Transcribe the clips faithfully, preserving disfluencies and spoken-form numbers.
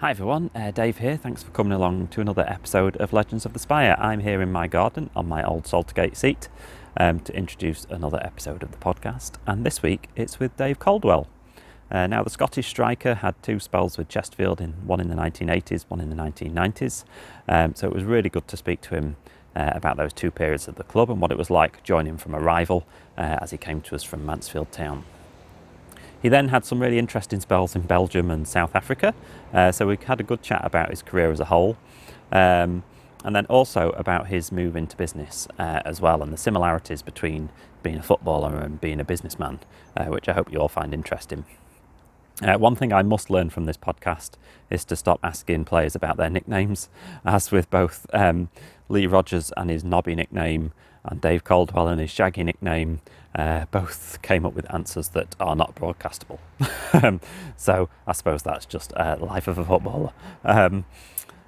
Hi everyone, uh, Dave here. Thanks for coming along to another episode of Legends of the Spire. I'm here in my garden on my old Saltergate seat um, to introduce another episode of the podcast. And this week it's with Dave Caldwell. Uh, now the Scottish striker had two spells with Chesterfield, in one in the nineteen eighties, one in the nineteen nineties. Um, so it was really good to speak to him uh, about those two periods at the club and what it was like joining from a rival uh, as he came to us from Mansfield Town. He then had some really interesting spells in Belgium and South Africa, uh, so we had a good chat about his career as a whole, um, and then also about his move into business uh, as well, and the similarities between being a footballer and being a businessman, uh, which I hope you all find interesting. Uh, one thing I must learn from this podcast is to stop asking players about their nicknames, as with both um, Lee Rogers and his knobby nickname and Dave Caldwell and his shaggy nickname. Uh, both came up with answers that are not broadcastable. um, so I suppose that's just uh, life of a footballer. Um,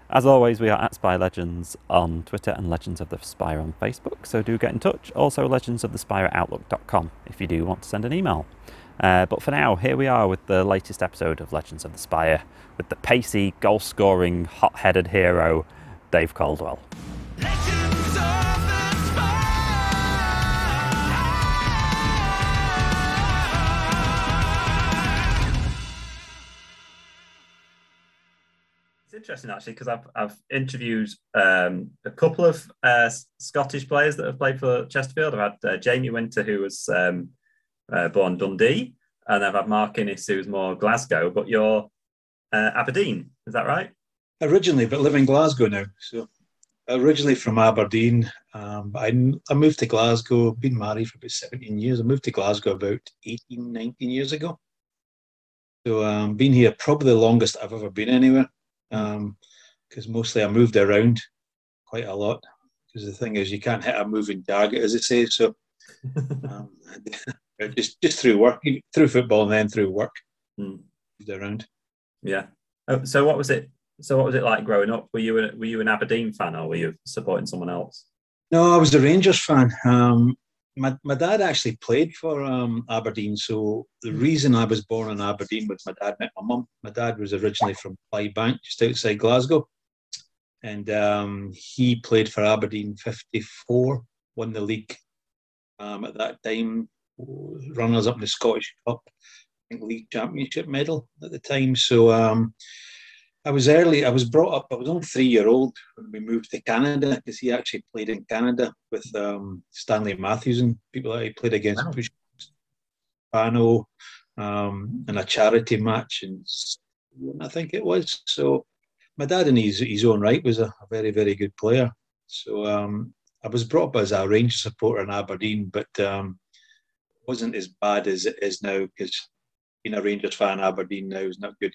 as always, we are at Spire Legends on Twitter and Legends of the Spire on Facebook, so do get in touch. Also, legends of the spire outlook dot com if you do want to send an email. Uh, but for now, here we are with the latest episode of Legends of the Spire with the pacey, goal-scoring, hot-headed hero, Dave Caldwell. Legends of the Spire! It's interesting, actually, because I've, I've interviewed um, a couple of uh, Scottish players that have played for Chesterfield. I've had uh, Jamie Winter, who was... Um, Uh, born Dundee, and I've had Mark Innes, who's more Glasgow, but you're uh, Aberdeen, is that right? Originally, but live in Glasgow now. So originally from Aberdeen, um, I, I moved to Glasgow, been married for about seventeen years. I moved to Glasgow about eighteen, nineteen years ago. So I've um, been here probably the longest I've ever been anywhere, because um, mostly I moved around quite a lot, because the thing is you can't hit a moving target, as they say, so... um, Just just through work, through football, and then through work, mm. around. Yeah. Oh, so what was it? So what was it like growing up? Were you a, were you an Aberdeen fan, or were you supporting someone else? No, I was a Rangers fan. Um, my my dad actually played for um, Aberdeen, so the reason I was born in Aberdeen was my dad met my mum. My dad was originally from Clydebank, just outside Glasgow, and um, he played for Aberdeen fifty-four, won the league um, at that time. Runners up in the Scottish Cup, I think League Championship medal at the time. So um, I was early, I was brought up, I was only three year old when we moved to Canada, because he actually played in Canada with um, Stanley Matthews and people that he played against, wow. Push, Pano, um, in a charity match, and I think it was. So my dad, in his, his own right, was a very, very good player. So um, I was brought up as a Rangers supporter in Aberdeen, but. Um, wasn't as bad as it is now, because being a Rangers fan in Aberdeen now is not good.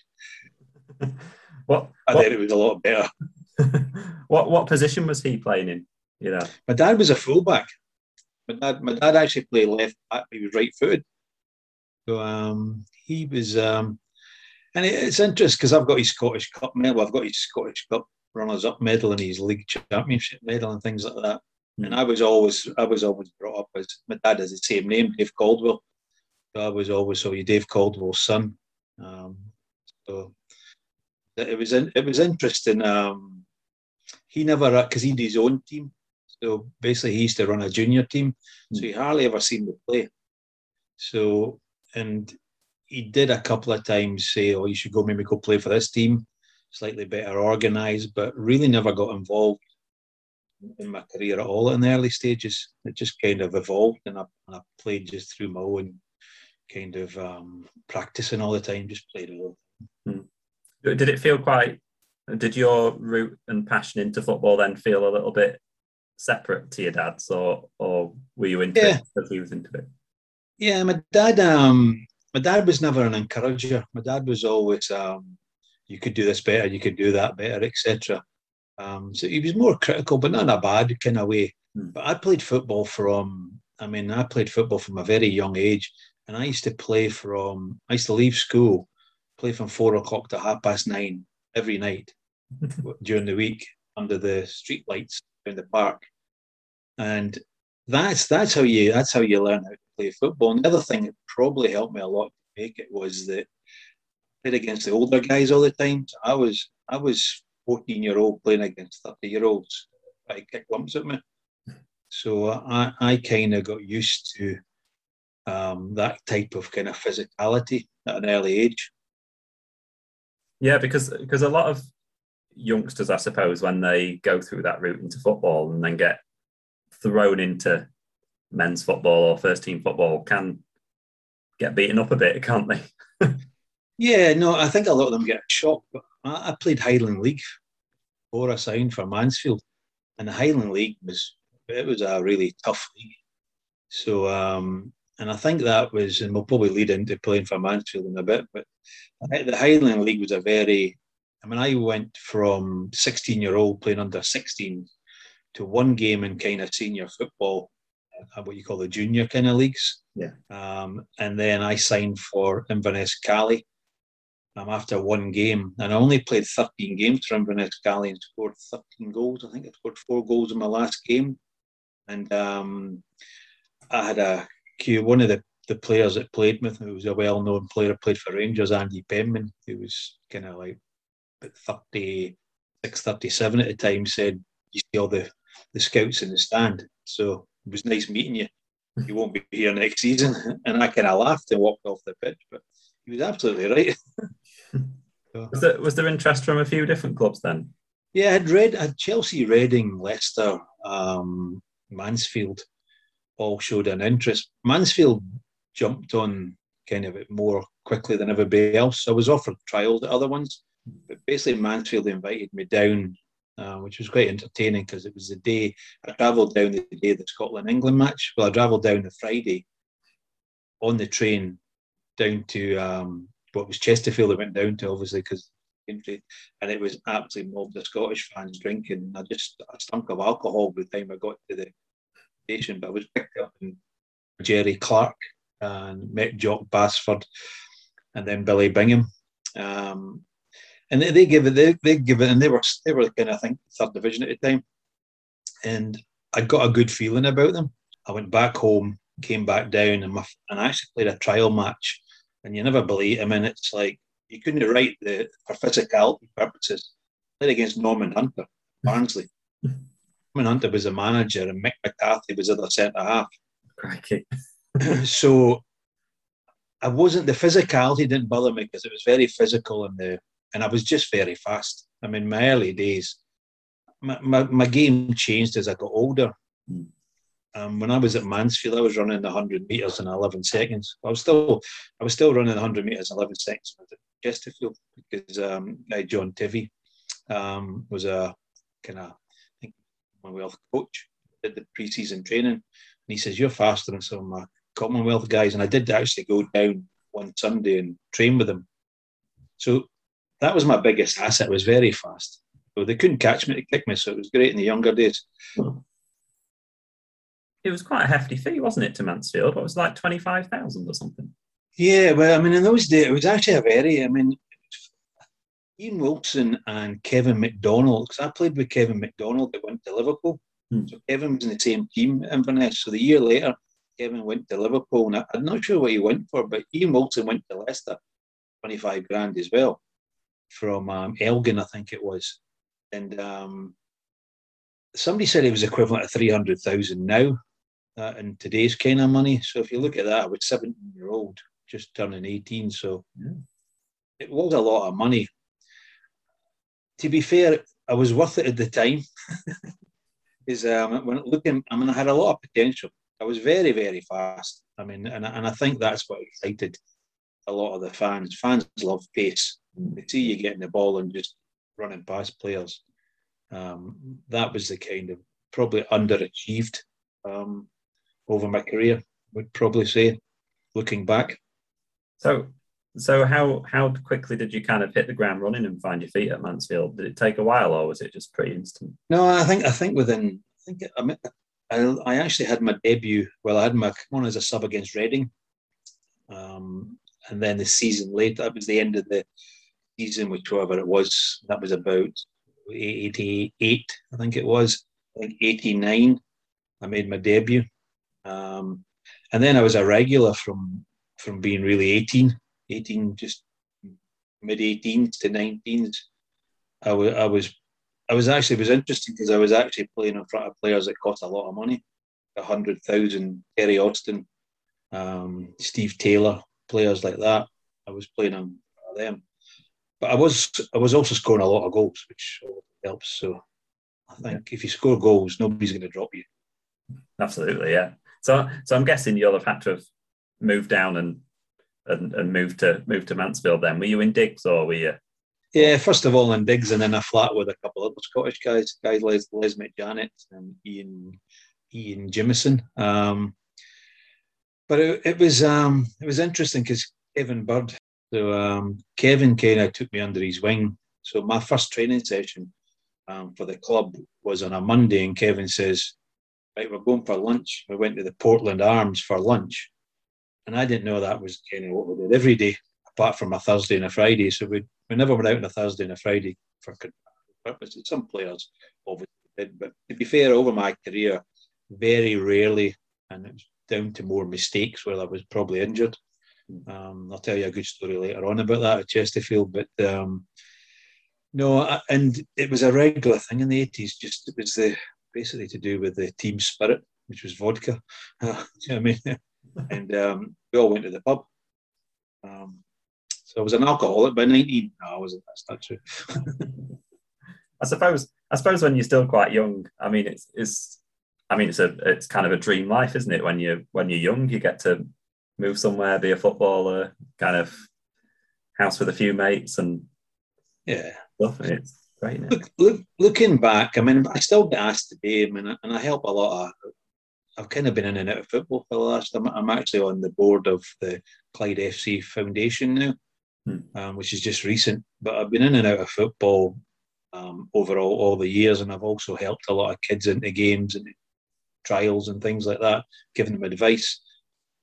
what, I what, think it was a lot better. what what position was he playing in? You know, my dad was a fullback. My dad my dad actually played left back. He was right footed. So um, he was, um, and it, it's interesting because I've got his Scottish Cup medal. I've got his Scottish Cup runners up medal and his League Championship medal and things like that. And I was always, I was always brought up as, my dad has the same name, Dave Caldwell. So I was always, so you Dave Caldwell's son. Um, so it was, it was interesting. Um, he never, because he had his own team. So basically, he used to run a junior team. So he hardly ever seen me play. So, and he did a couple of times say, "Oh, you should go, maybe go play for this team." Slightly better organised, but really never got involved in my career at all in the early stages. It just kind of evolved, and I, and I played just through my own kind of um, practicing all the time, just played all the time. Mm. Did it feel quite, did your route and passion into football then feel a little bit separate to your dad's, or, or were you into yeah. it because he was into it? Yeah, my dad, um, my dad was never an encourager. My dad was always, um, you could do this better, you could do that better, et cetera. Um, so he was more critical, but not in a bad kind of way. But I played football from, I mean, I played football from a very young age. And I used to play from, I used to leave school, play from four o'clock to half past nine every night during the week under the street lights in the park. And that's that's how you that's how you learn how to play football. And the other thing that probably helped me a lot to make it was that played against the older guys all the time. So I was I was fourteen year old playing against thirty year olds. I kicked lumps at me. So I, I kind of got used to um, that type of kind of physicality at an early age. Yeah, because because a lot of youngsters, I suppose, when they go through that route into football and then get thrown into men's football or first team football, can get beaten up a bit, can't they? Yeah, no, I think a lot of them get shocked. But I, I played Highland League before I signed for Mansfield, and the Highland League was it was a really tough league. So, um, and I think that was, and we'll probably lead into playing for Mansfield in a bit, but the Highland League was a very, I mean, I went from sixteen year old playing under sixteen to one game in kind of senior football, what you call the junior kind of leagues. Yeah. Um, and then I signed for Inverness Cali um, after one game. And I only played thirteen games for Inverness Cali and scored thirteen goals. I think I scored four goals in my last game. And um, I had a cue, one of the, the players that played with me, who was a well-known player, played for Rangers, Andy Penman, who was kind of like thirty-six, thirty-seven at the time, said, you see all the, the scouts in the stand. So it was nice meeting you. You won't be here next season. And I kind of laughed and walked off the pitch, but he was absolutely right. So, was, there, was there interest from a few different clubs then? Yeah, I'd read, I'd Chelsea, Reading, Leicester, um, Mansfield all showed an interest. Mansfield jumped on kind of it more quickly than everybody else. I was offered trials at other ones, but basically Mansfield invited me down, uh, which was quite entertaining because it was the day I travelled down the day of the Scotland-England match. Well, I travelled down the Friday on the train down to um, what was Chesterfield. I went down to obviously because and it was absolutely mobbed of Scottish fans drinking. I just I stunk of alcohol by the time I got to the station, but I was picked up in Jerry Clark and met Jock Basford and then Billy Bingham. Um, and they, they give it, they, they give it, and they were they were kind of I think third division at the time. And I got a good feeling about them. I went back home, came back down, and my, and I actually played a trial match. And you never believe, I mean, it's like you couldn't write the for physicality purposes. I played against Norman Hunter, Barnsley. Norman Hunter was the manager, and Mick McCarthy was the other centre half. Crikey. So I wasn't the physicality didn't bother me because it was very physical and the. And I was just very fast. I mean, my early days, my, my, my game changed as I got older. Um, when I was at Mansfield, I was running the one hundred metres in eleven seconds. I was still I was still running the one hundred metres in eleven seconds at Chesterfield because um, guy John Tivy um, was a kind of, I think, Commonwealth coach, did the pre-season training. And he says, you're faster than some of my Commonwealth guys. And I did actually go down one Sunday and train with them. So that was my biggest asset. It was very fast. So they couldn't catch me to kick me, so it was great in the younger days. It was quite a hefty fee, wasn't it, to Mansfield? What was it, like twenty-five thousand or something? Yeah, well, I mean, in those days, it was actually a very, I mean, Ian Wilson and Kevin McDonald, because I played with Kevin McDonald that went to Liverpool. Hmm. So Kevin was in the same team at Inverness. So the year later, Kevin went to Liverpool, and I, I'm not sure what he went for, but Ian Wilson went to Leicester, twenty-five grand as well. From um, Elgin, I think it was, and um, somebody said it was equivalent to three hundred thousand now uh, in today's kind of money. So if you look at that, I was seventeen year old, just turning eighteen, so yeah. It was a lot of money. To be fair, I was worth it at the time. Is um, when looking, I mean, I had a lot of potential. I was very, very fast. I mean, and and I think that's what excited a lot of the fans. Fans love pace. They see you getting the ball and just running past players. Um, that was the kind of probably underachieved um, over my career, would probably say, looking back. So, so how how quickly did you kind of hit the ground running and find your feet at Mansfield? Did it take a while, or was it just pretty instant? No, I think I think within I think I mean, I, I actually had my debut. Well, I had my come on as a sub against Reading, um, and then the season later, that was the end of the season, whichever it was, that was about eighty-eight, I think it was. I think eighty-nine, I made my debut. Um, and then I was a regular from, from being really eighteen, eighteen just mid eighteens to nineteens, I, w- I was I was actually, it was interesting because I was actually playing in front of players that cost a lot of money, a hundred thousand, Terry Austin, um, Steve Taylor, players like that. I was playing in front of them. But I was I was also scoring a lot of goals, which helps. So I think if you score goals, nobody's going to drop you. Absolutely, yeah. So so I'm guessing you'll have had to have moved down and and, and moved to moved to Mansfield then. Were you in Diggs or were you? Yeah, first of all in Diggs and then a flat with a couple of other Scottish guys, guys like Les McJanet and Ian Ian Jimison. Um, but it, it was um, it was interesting because Kevin Bird, so um, Kevin kind of took me under his wing. So my first training session um, for the club was on a Monday, and Kevin says, "Right, we're going for lunch." We went to the Portland Arms for lunch, and I didn't know that was kind of what we did every day, apart from a Thursday and a Friday. So we we never went out on a Thursday and a Friday for purposes. Some players obviously did, but to be fair, over my career, very rarely, and it was down to more mistakes where I was probably injured. Um, I'll tell you a good story later on about that at Chesterfield, but um, no, I, and it was a regular thing in the eighties. Just it was the basically to do with the team spirit, which was vodka. Do you know what I mean? And um, we all went to the pub. Um, so I was an alcoholic by nineteen. No, I wasn't. That's not true. I suppose. I suppose when you're still quite young, I mean, it's it's. I mean, it's a it's kind of a dream life, isn't it? When you when you're young, you get to move somewhere, be a footballer, kind of house with a few mates, and yeah, stuff. It's great. Isn't it? Look, look, looking back, I mean, I still get asked today, I mean, and I help a lot. Of, I've kind of been in and out of football for the last. I'm, I'm actually on the board of the Clyde F C Foundation now, hmm. um, which is just recent. But I've been in and out of football um, overall all the years, and I've also helped a lot of kids into games and trials and things like that, giving them advice.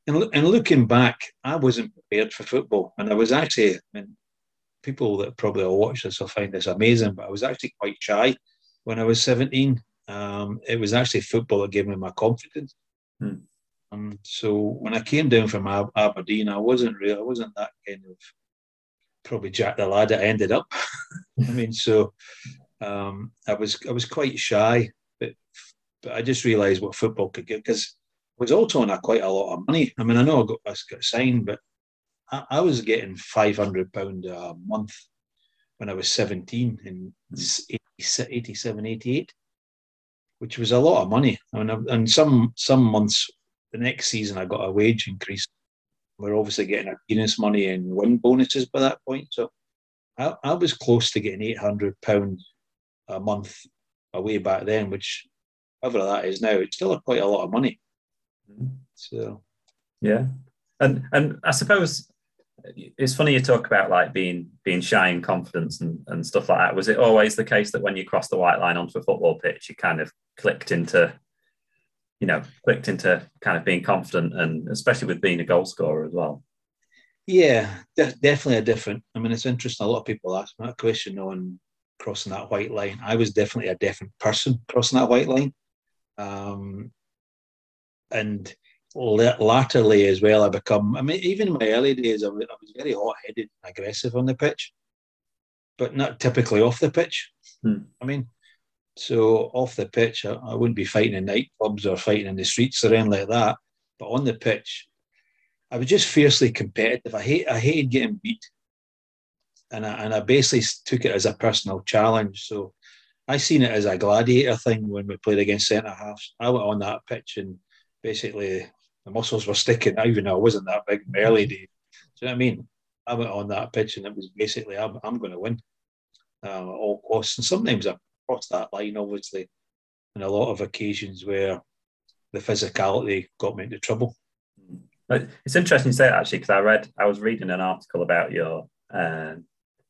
And, and looking back, I wasn't prepared for football. And I was actually, I mean, people that probably will watch this will find this amazing, but I was actually quite shy when I was seventeen. Um, it was actually football that gave me my confidence. Hmm. Um, so when I came down from Ab- Aberdeen, I wasn't real. I wasn't that kind of probably Jack the Lad I ended up. I mean, so um, I was I was quite shy, but, but I just realised what football could give, because was also on a quite a lot of money. I mean, I know I got, I got signed, but I, I was getting five hundred pounds a month when I was seventeen in eighty-seven, eighty-eight, which was a lot of money. I mean, and some some months, the next season, I got a wage increase. We're obviously getting appearance money and win bonuses by that point. So I, I was close to getting eight hundred pounds a month away back then, which, however that is now, it's still a, quite a lot of money. So yeah, and and I suppose it's funny you talk about like being being shy and confidence and, and stuff like that. Was it always the case that when you crossed the white line onto a football pitch, you kind of clicked into, you know, clicked into kind of being confident, and especially with being a goal scorer as well? Yeah, de- definitely a different. I mean, it's interesting. A lot of people ask me that question on crossing that white line. I was definitely a different person crossing that white line. Um. And latterly as well, I become, I mean, even in my early days, I was, I was very hot-headed and aggressive on the pitch, but not typically off the pitch. Hmm. I mean, so off the pitch, I, I wouldn't be fighting in nightclubs or fighting in the streets or anything like that. But on the pitch, I was just fiercely competitive. I hate, I hated getting beat. And I, and I basically took it as a personal challenge. So I seen it as a gladiator thing when we played against centre-halves. I went on that pitch and basically, the muscles were sticking, even though I wasn't that big in my early days. Do you know what I mean? I went on that pitch and it was basically, I'm, I'm going to win uh, at all costs. And sometimes I crossed that line, obviously, on a lot of occasions where the physicality got me into trouble. It's interesting you say that, actually, because I read, I was reading an article about your, uh,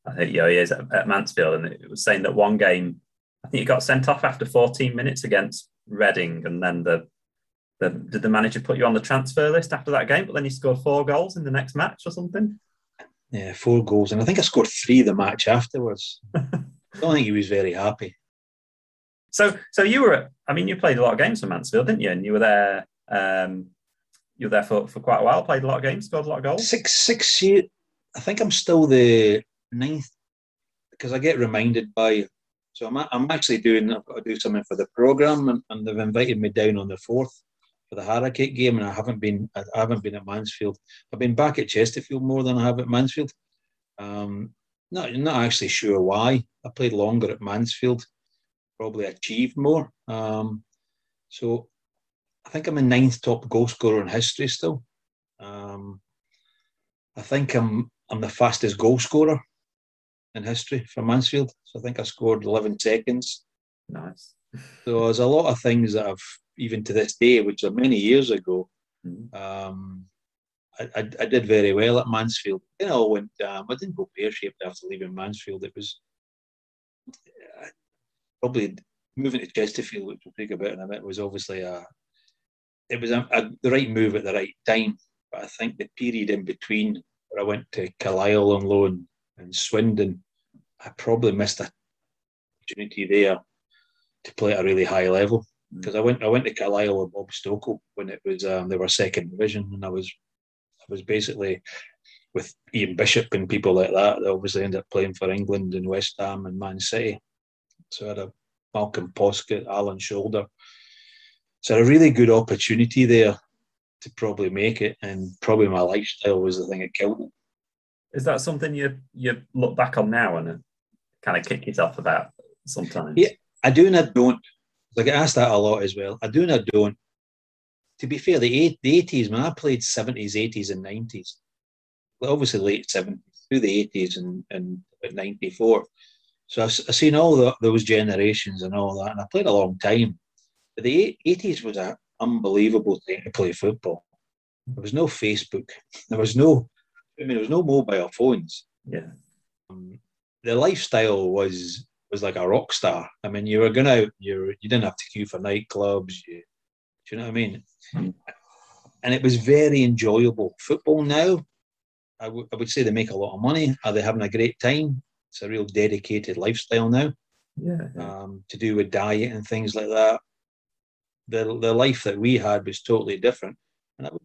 I think your years at, at Mansfield, and it was saying that one game, I think you got sent off after fourteen minutes against Reading, and then the The, did the manager put you on the transfer list after that game? But then you scored four goals in the next match or something? Yeah, four goals. And I think I scored three the match afterwards. I don't think he was very happy. So so you were, I mean, you played a lot of games for Mansfield, didn't you? And you were there um, you were there for, for quite a while, played a lot of games, scored a lot of goals. Six, six years. I think I'm still the ninth, because I get reminded by, so I'm, I'm actually doing, I've got to do something for the programme, and, and they've invited me down on the fourth for the Harrogate game, and I haven't been, I haven't been at Mansfield. I've been back at Chesterfield more than I have at Mansfield. Um, not, not actually sure why. I played longer at Mansfield, probably achieved more. Um, so I think I'm a ninth top goal scorer in history still. Um, I think I'm I'm the fastest goal scorer in history for Mansfield. So I think I scored eleven seconds. Nice. So there's a lot of things that I've, even to this day, which are many years ago, mm-hmm. um, I, I, I did very well at Mansfield. You know, went, um, I didn't go pear-shaped after leaving Mansfield. It was uh, probably moving to Chesterfield, which we'll speak about in a minute, was obviously a, it was a, a, the right move at the right time. But I think the period in between, where I went to Carlisle on loan and Swindon, I probably missed an opportunity there to play at a really high level, because mm. I went I went to Carlisle with Bob Stokoe when it was um, they were second division, and I was I was basically with Ian Bishop and people like that. They obviously ended up playing for England and West Ham and Man City. So I had a Malcolm Poskett, Alan Shoulder. So I had a really good opportunity there to probably make it, and probably my lifestyle was the thing that killed me. Is that something you you look back on now and kind of kick yourself about sometimes? Yeah, I do and I don't. I get asked that a lot as well. I do and I don't. To be fair, the eight, the eighties, when I played seventies, eighties and nineties, well, obviously late seventies through the eighties and, and about ninety-four. So I've, I've seen all the, those generations and all that, and I played a long time. But the eighties was a unbelievable thing to play football. There was no Facebook. There was no, I mean, there was no mobile phones. Yeah. Um, the lifestyle was was like a rock star. I mean, you were going out, you you didn't have to queue for nightclubs. You, do you know what I mean? Mm. And it was very enjoyable. Football now, I, w I would say they make a lot of money. Are they having a great time? It's a real dedicated lifestyle now. Yeah. Um, to do with diet and things like that. The, the life that we had was totally different, and that was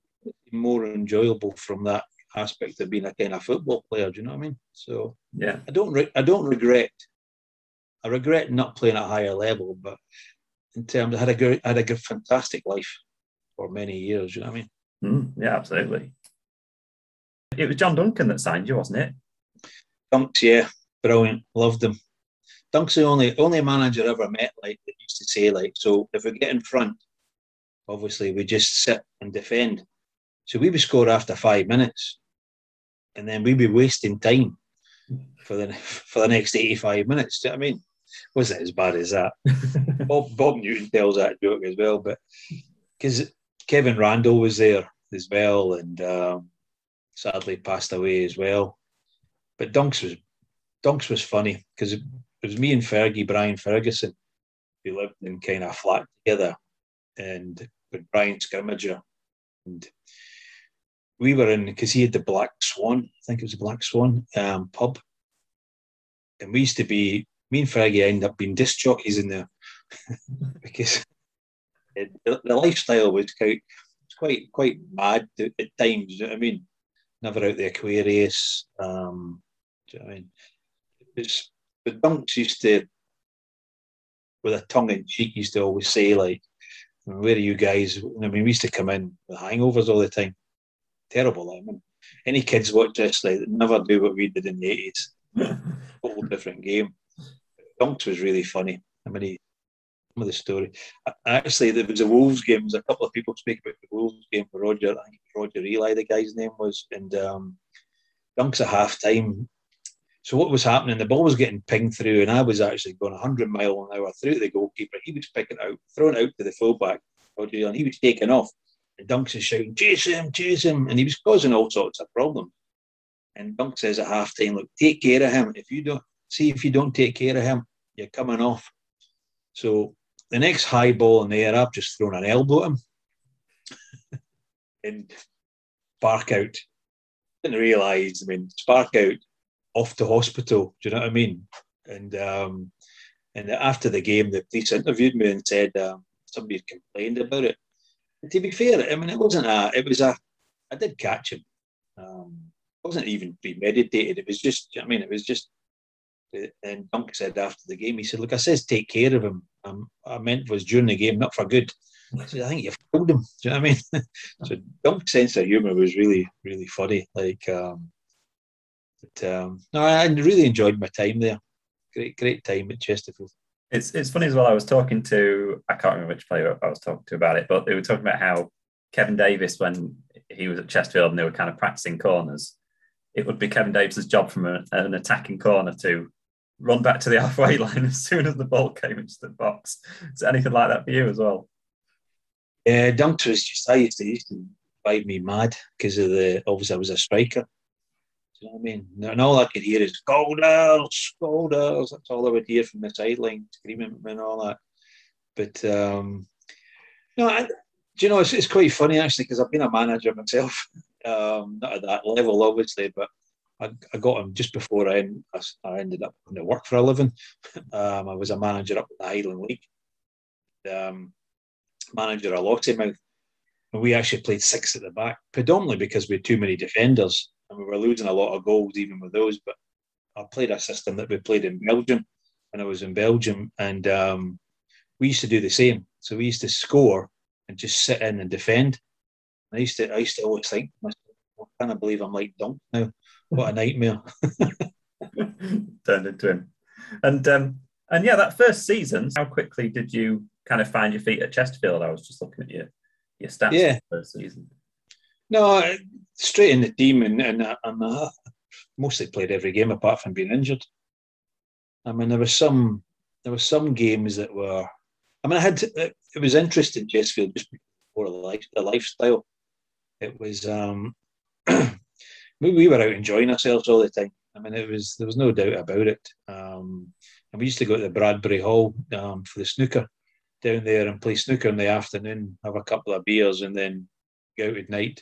more enjoyable from that aspect of being a kind of football player. Do you know what I mean? So yeah, I don't re I don't regret. I regret not playing at a higher level, but in terms, I had a good, I had a good, fantastic life for many years. Do you know what I mean? Mm, yeah, absolutely. It was John Duncan that signed you, wasn't it? Dunks, yeah, brilliant, loved him. Dunk's the only only manager I ever met like that used to say, like, so if we get in front, obviously we just sit and defend. So we would score after five minutes, and then we'd be wasting time for the for the next eighty-five minutes. Do you know what I mean? Wasn't as bad as that. Bob Bob Newton tells that joke as well, but because Kevin Randall was there as well, and um, sadly passed away as well. But Dunks was Dunks was funny, because it was me and Fergie, Brian Ferguson, who lived in kind of a flat together, and with Brian Scrimmager. And we were in, because he had the Black Swan, I think it was the Black Swan um, pub. And we used to be, me and Fergie ended up being disc jockeys in there because it, the, the lifestyle was quite, quite, quite mad at times, you know what I mean? Never out the Aquarius. Um, do you know what I mean? It was, But Dunks used to, with a tongue in cheek, used to always say, like, where are you guys? I mean, we used to come in with hangovers all the time. Terrible. I mean, any kids watch this, like, never do what we did in the eighties. Whole different game. Dunks was really funny. I mean, he, some of the story. Actually, there was a Wolves game. There's a couple of people speak about the Wolves game. Roger, I think Roger Eli, the guy's name was. And um, Dunks at half-time. So what was happening, the ball was getting pinged through, and I was actually going a hundred mile an hour through the goalkeeper. He was picking out, throwing out to the fullback, and he was taking off. And Dunks is shouting, chase him, chase him. And he was causing all sorts of problems. And Dunks says at half-time, look, take care of him. If you don't, see if you don't take care of him, you're coming off. So the next high ball in the air, I've just thrown an elbow at him. And spark out. Didn't realise, I mean, spark out. Off to hospital, do you know what I mean? And um, and after the game, the police interviewed me and said um, somebody had complained about it. And to be fair, I mean, it wasn't a, it was a, I did catch him. Um, wasn't even premeditated. It was just, I mean, it was just, and Dunk said after the game, he said, look, I says take care of him. Um, I meant was during the game, not for good. I said, I think you've killed him. Do you know what I mean? So Dunk's sense of humour was really, really funny. Like, um, but, um, no, I, I really enjoyed my time there. Great, great time at Chesterfield. It's it's funny as well. I was talking to, I can't remember which player I was talking to about it, but they were talking about how Kevin Davis, when he was at Chesterfield and they were kind of practicing corners, it would be Kevin Davis's job from a, an attacking corner to run back to the halfway line as soon as the ball came into the box. Is there anything like that for you as well? Yeah, Dunk was just, I used to, used to drive me mad because of the, obviously I was a striker. Do you know what I mean? And all I could hear is, Golders, Golders. That's all I would hear from the sideline, screaming and all that. But, um, no, I, do you know, it's, it's quite funny actually because I've been a manager myself. Um, not at that level, obviously, but I, I got him just before I, I ended up going to work for a living. Um, I was a manager up at the Highland League. Um, manager of Lottymouth. And we actually played six at the back, predominantly because we had too many defenders and we were losing a lot of goals even with those. But I played a system that we played in Belgium when I was in Belgium. And um, we used to do the same. So we used to score and just sit in and defend. I used to, I used to always think, I can't believe I'm like Dunk now. What a nightmare. Turned into him. And um, and yeah, that first season, how quickly did you kind of find your feet at Chesterfield? I was just looking at your, your stats yeah. for the first season. No, I, straight in the team and, and, and I mostly played every game apart from being injured. I mean, there were some, there were some games that were, I mean, I had, to, it, it was interesting, Chesterfield, just before life, the lifestyle. It was, um, we were out enjoying ourselves all the time. I mean, it was there was no doubt about it. Um, and we used to go to the Bradbury Hall um, for the snooker down there and play snooker in the afternoon, have a couple of beers, and then go out at night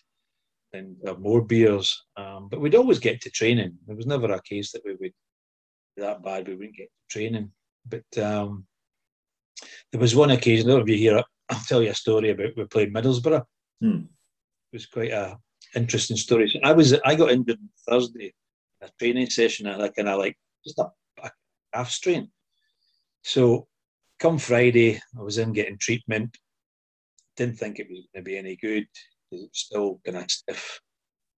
and have more beers. Um, but we'd always get to training. There was never a case that we would that bad we wouldn't get to training. But um, there was one occasion. I don't know if you hear it. I'll tell you a story about we played Middlesbrough. Hmm. It was quite a interesting stories. So I was I got injured on Thursday, a training session, and I kind of like just a, a half strain. So come Friday, I was in getting treatment. Didn't think it was going to be any good because it was still kind of stiff.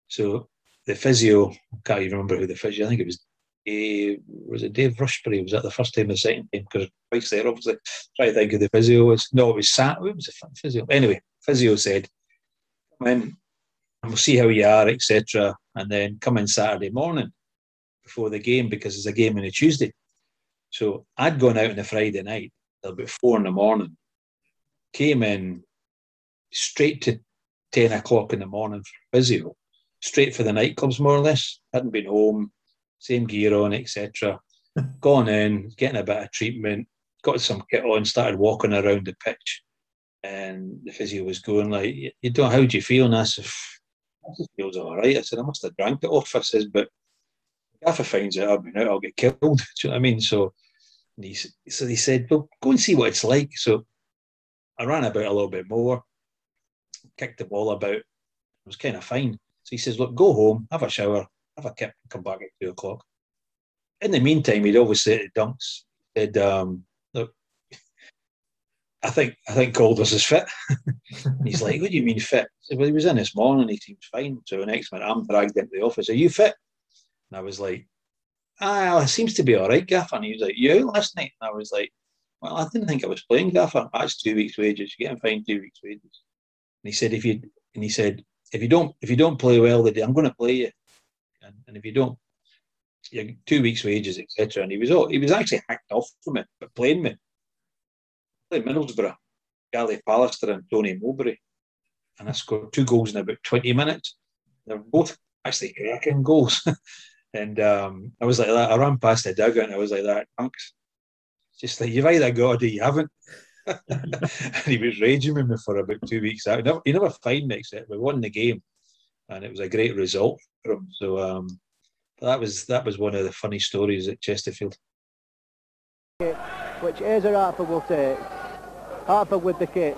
So the physio, I can't even remember who the physio. I think it was Dave. Was it Dave Rushbury? Was that the first time or the second time? Because twice there, obviously. Try to think who the physio was. No, it was Sat. It was a physio. Anyway, physio said, "Come in. And we'll see how you are, et cetera. And then come in Saturday morning before the game because there's a game on a Tuesday." So I'd gone out on a Friday night till about four in the morning, came in straight to ten o'clock in the morning for physio, straight for the nightclubs more or less. Hadn't been home, same gear on, et cetera. Gone in, getting a bit of treatment, got some kit on, started walking around the pitch, and the physio was going like, "You don't. How do you feel?" And I said, "It feels all right." I said, "I must have drank it off." I says, "But if I finds out I've been out, I'll get killed." Do you know what I mean? So, and he, so he said, "Well, go and see what it's like." So I ran about a little bit more, kicked the ball about. It was kind of fine. So he says, "Look, go home, have a shower, have a kip, come back at two o'clock." In the meantime, he'd always say to Dunks, said, um, "Look, I think I think Golders is fit." He's like, "What do you mean fit?" I said, "Well, he was in this morning, he seems fine." So the next minute, I'm dragged into the office. "Are you fit?" And I was like, "Ah, it seems to be all right, Gaffer." And he was like, "You last night?" And I was like, "Well, I didn't think I was playing, Gaffer." "That's two weeks' wages. You're getting fined two weeks' wages." And he said, "If you and he said if you don't if you don't play well today, I'm going to play you, and, and if you don't, you're two weeks' wages, et cetera" And he was all, he was actually hacked off from it, but playing me. Played Middlesbrough, Gally Pallister and Tony Mowbray, and I scored two goals in about twenty minutes. They're both actually cracking goals. And um, I was like that. I ran past the dugout and I was like that. "Dunks, just like you've either got it or you haven't." And he was raging with me for about two weeks out. Never, he never fined me except we won the game, and it was a great result for him. So um, that was that was one of the funny stories at Chesterfield. Which Ezra Hartford will take. Hartford with the kick.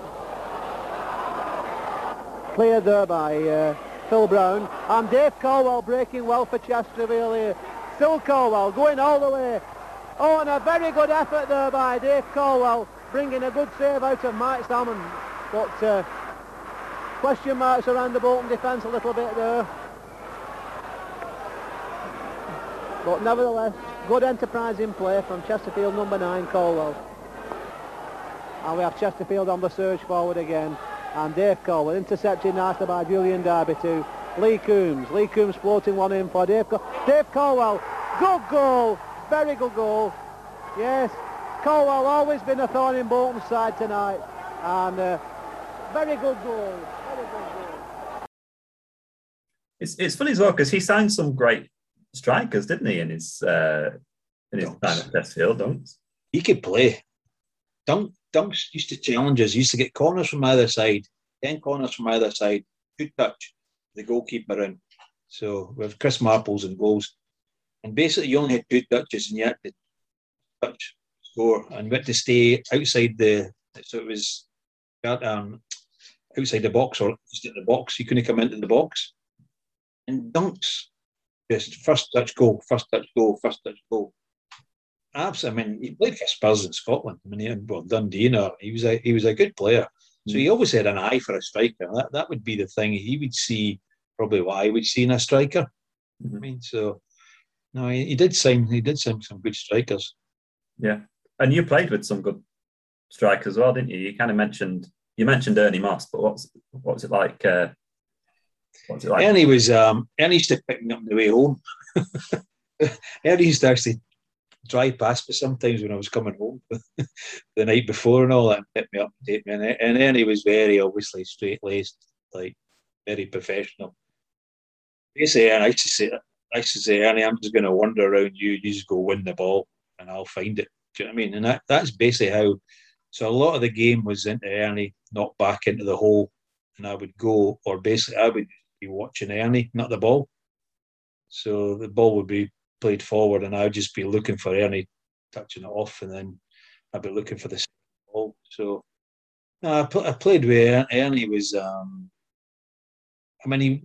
Cleared there by uh, Phil Brown, and Dave Cornwell breaking well for Chesterfield here. Still Cornwell going all the way. Oh, and a very good effort there by Dave Cornwell, bringing a good save out of Mike Salmon. But uh, question marks around the Bolton defence a little bit there. But nevertheless, good enterprise in play from Chesterfield number nine, Cornwell. And we have Chesterfield on the surge forward again. And Dave Cornwell, intercepted nicely by Julian Darby to Lee Coombs. Lee Coombs floating one in for Dave Cornwell. Dave Cornwell, good goal, very good goal. Yes, Cornwell always been a thorn in Bolton's side tonight. And uh, very good goal, very good goal. It's, it's funny as well, because he signed some great strikers, didn't he, in his uh, in his time at Chesterfield, Dunks? He could play. Dunk, Dunks used to challenge us, he used to get corners from either side, ten corners from either side, good touch, the goalkeeper in. So we have Chris Marples in goals. And basically you only had two touches and you had to touch, score, and we had to stay outside the, so it was um, outside the box or just in the box, you couldn't come into the box. And Dunks, just first touch goal, first touch goal, first touch goal. Absolutely. I mean, he played for Spurs in Scotland. I mean, he, well, Dundee, you know, he was a he was a good player. So he always had an eye for a striker. That that would be the thing he would see, probably what I would see in a striker. Mm-hmm. I mean, so no, he, he did sign he did sign some good strikers. Yeah, and you played with some good strikers as well, didn't you? You kind of mentioned you mentioned Ernie Moss, but what's what's it like? Uh, What's it like? Ernie was um, Ernie used to pick me up on the way home. Ernie used to actually drive past me sometimes when I was coming home the night before and all that, and pick me up and take me. And, and Ernie was very obviously straight laced, like very professional. Basically, I used to say, I used to say, Ernie, I'm just going to wander around you. You just go win the ball, and I'll find it. Do you know what I mean? And that, that's basically how. So a lot of the game was into Ernie, not back into the hole, and I would go, or basically I would be watching Ernie, not the ball. So the ball would be played forward and I would just be looking for Ernie, touching it off, and then I'd be looking for the ball. So no, I, pl- I played with Ernie. Was um, I mean he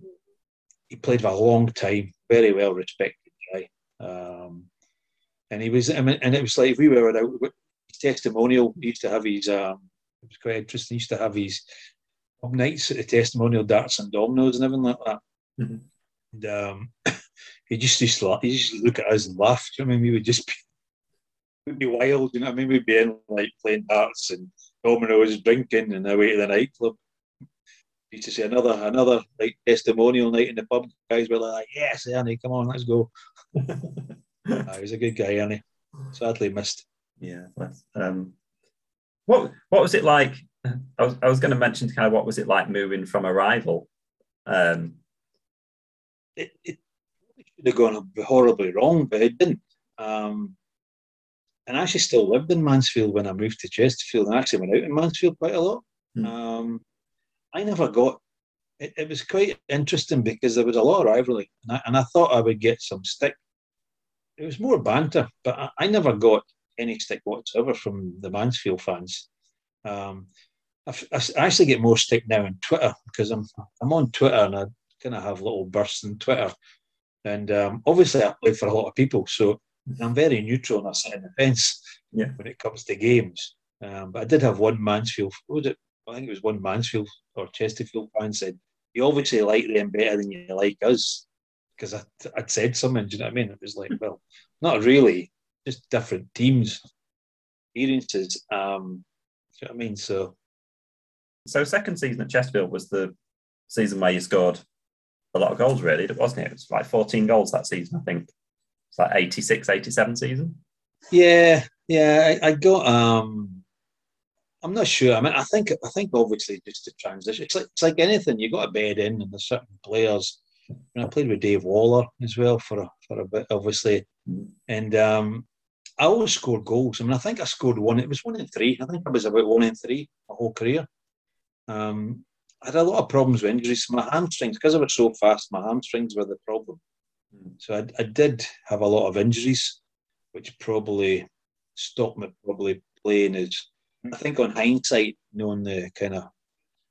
he played for a long time, very well respected guy, um, and he was I mean, and it was like if we were out his testimonial. He used to have his um, it was quite interesting. He used to have his nights at the testimonial, darts and dominoes and everything like that. Mm-hmm. And um, he just used to he just look at us and laugh. Do you know what I mean? We would just be, we'd be wild. You know what I mean? We'd be in like playing darts and dominoes, drinking, and away to the nightclub. He used to say another another like testimonial night in the pub. Guys were like, "Yes, Ernie, come on, let's go." Nah, he was a good guy, Ernie. Sadly missed. Yeah. Um, what What was it like? I was I was going to mention kind of what was it like moving from a rival. Um, it, it should have gone horribly wrong, but it didn't. Um, and I actually still lived in Mansfield when I moved to Chesterfield, and I actually went out in Mansfield quite a lot. Hmm. Um, I never got. It, it was quite interesting because there was a lot of rivalry, and I, and I thought I would get some stick. It was more banter, but I, I never got any stick whatsoever from the Mansfield fans. Um, I, I actually get more stick now on Twitter because I'm I'm on Twitter and I kind of have little bursts on Twitter, and um, obviously I play for a lot of people, so I'm very neutral and I sit in the fence yeah. when it comes to games. Um, but I did have one Mansfield, what was it? I think it was one Mansfield or Chesterfield fan said, "You obviously like them better than you like us," because I I'd said something. Do you know what I mean? It was like, well, not really, just different teams, experiences. Um, do you know what I mean? So. So second season at Chesterfield was the season where you scored a lot of goals, really, wasn't it? It was like fourteen goals that season, I think. It's like eighty-six, eighty-seven season. Yeah, yeah. I, I got. Um, I'm not sure. I mean, I think I think obviously just the transition. It's like it's like anything. You got a bed in, and there's certain players. And I played with Dave Waller as well for a, for a bit, obviously, and um, I always scored goals. I mean, I think I scored one. It was one in three. I think I was about one in three my whole career. Um, I had a lot of problems with injuries. My hamstrings, because I was so fast, my hamstrings were the problem. Mm. So I, I did have a lot of injuries, which probably stopped me probably playing. As I think on hindsight, knowing the kind of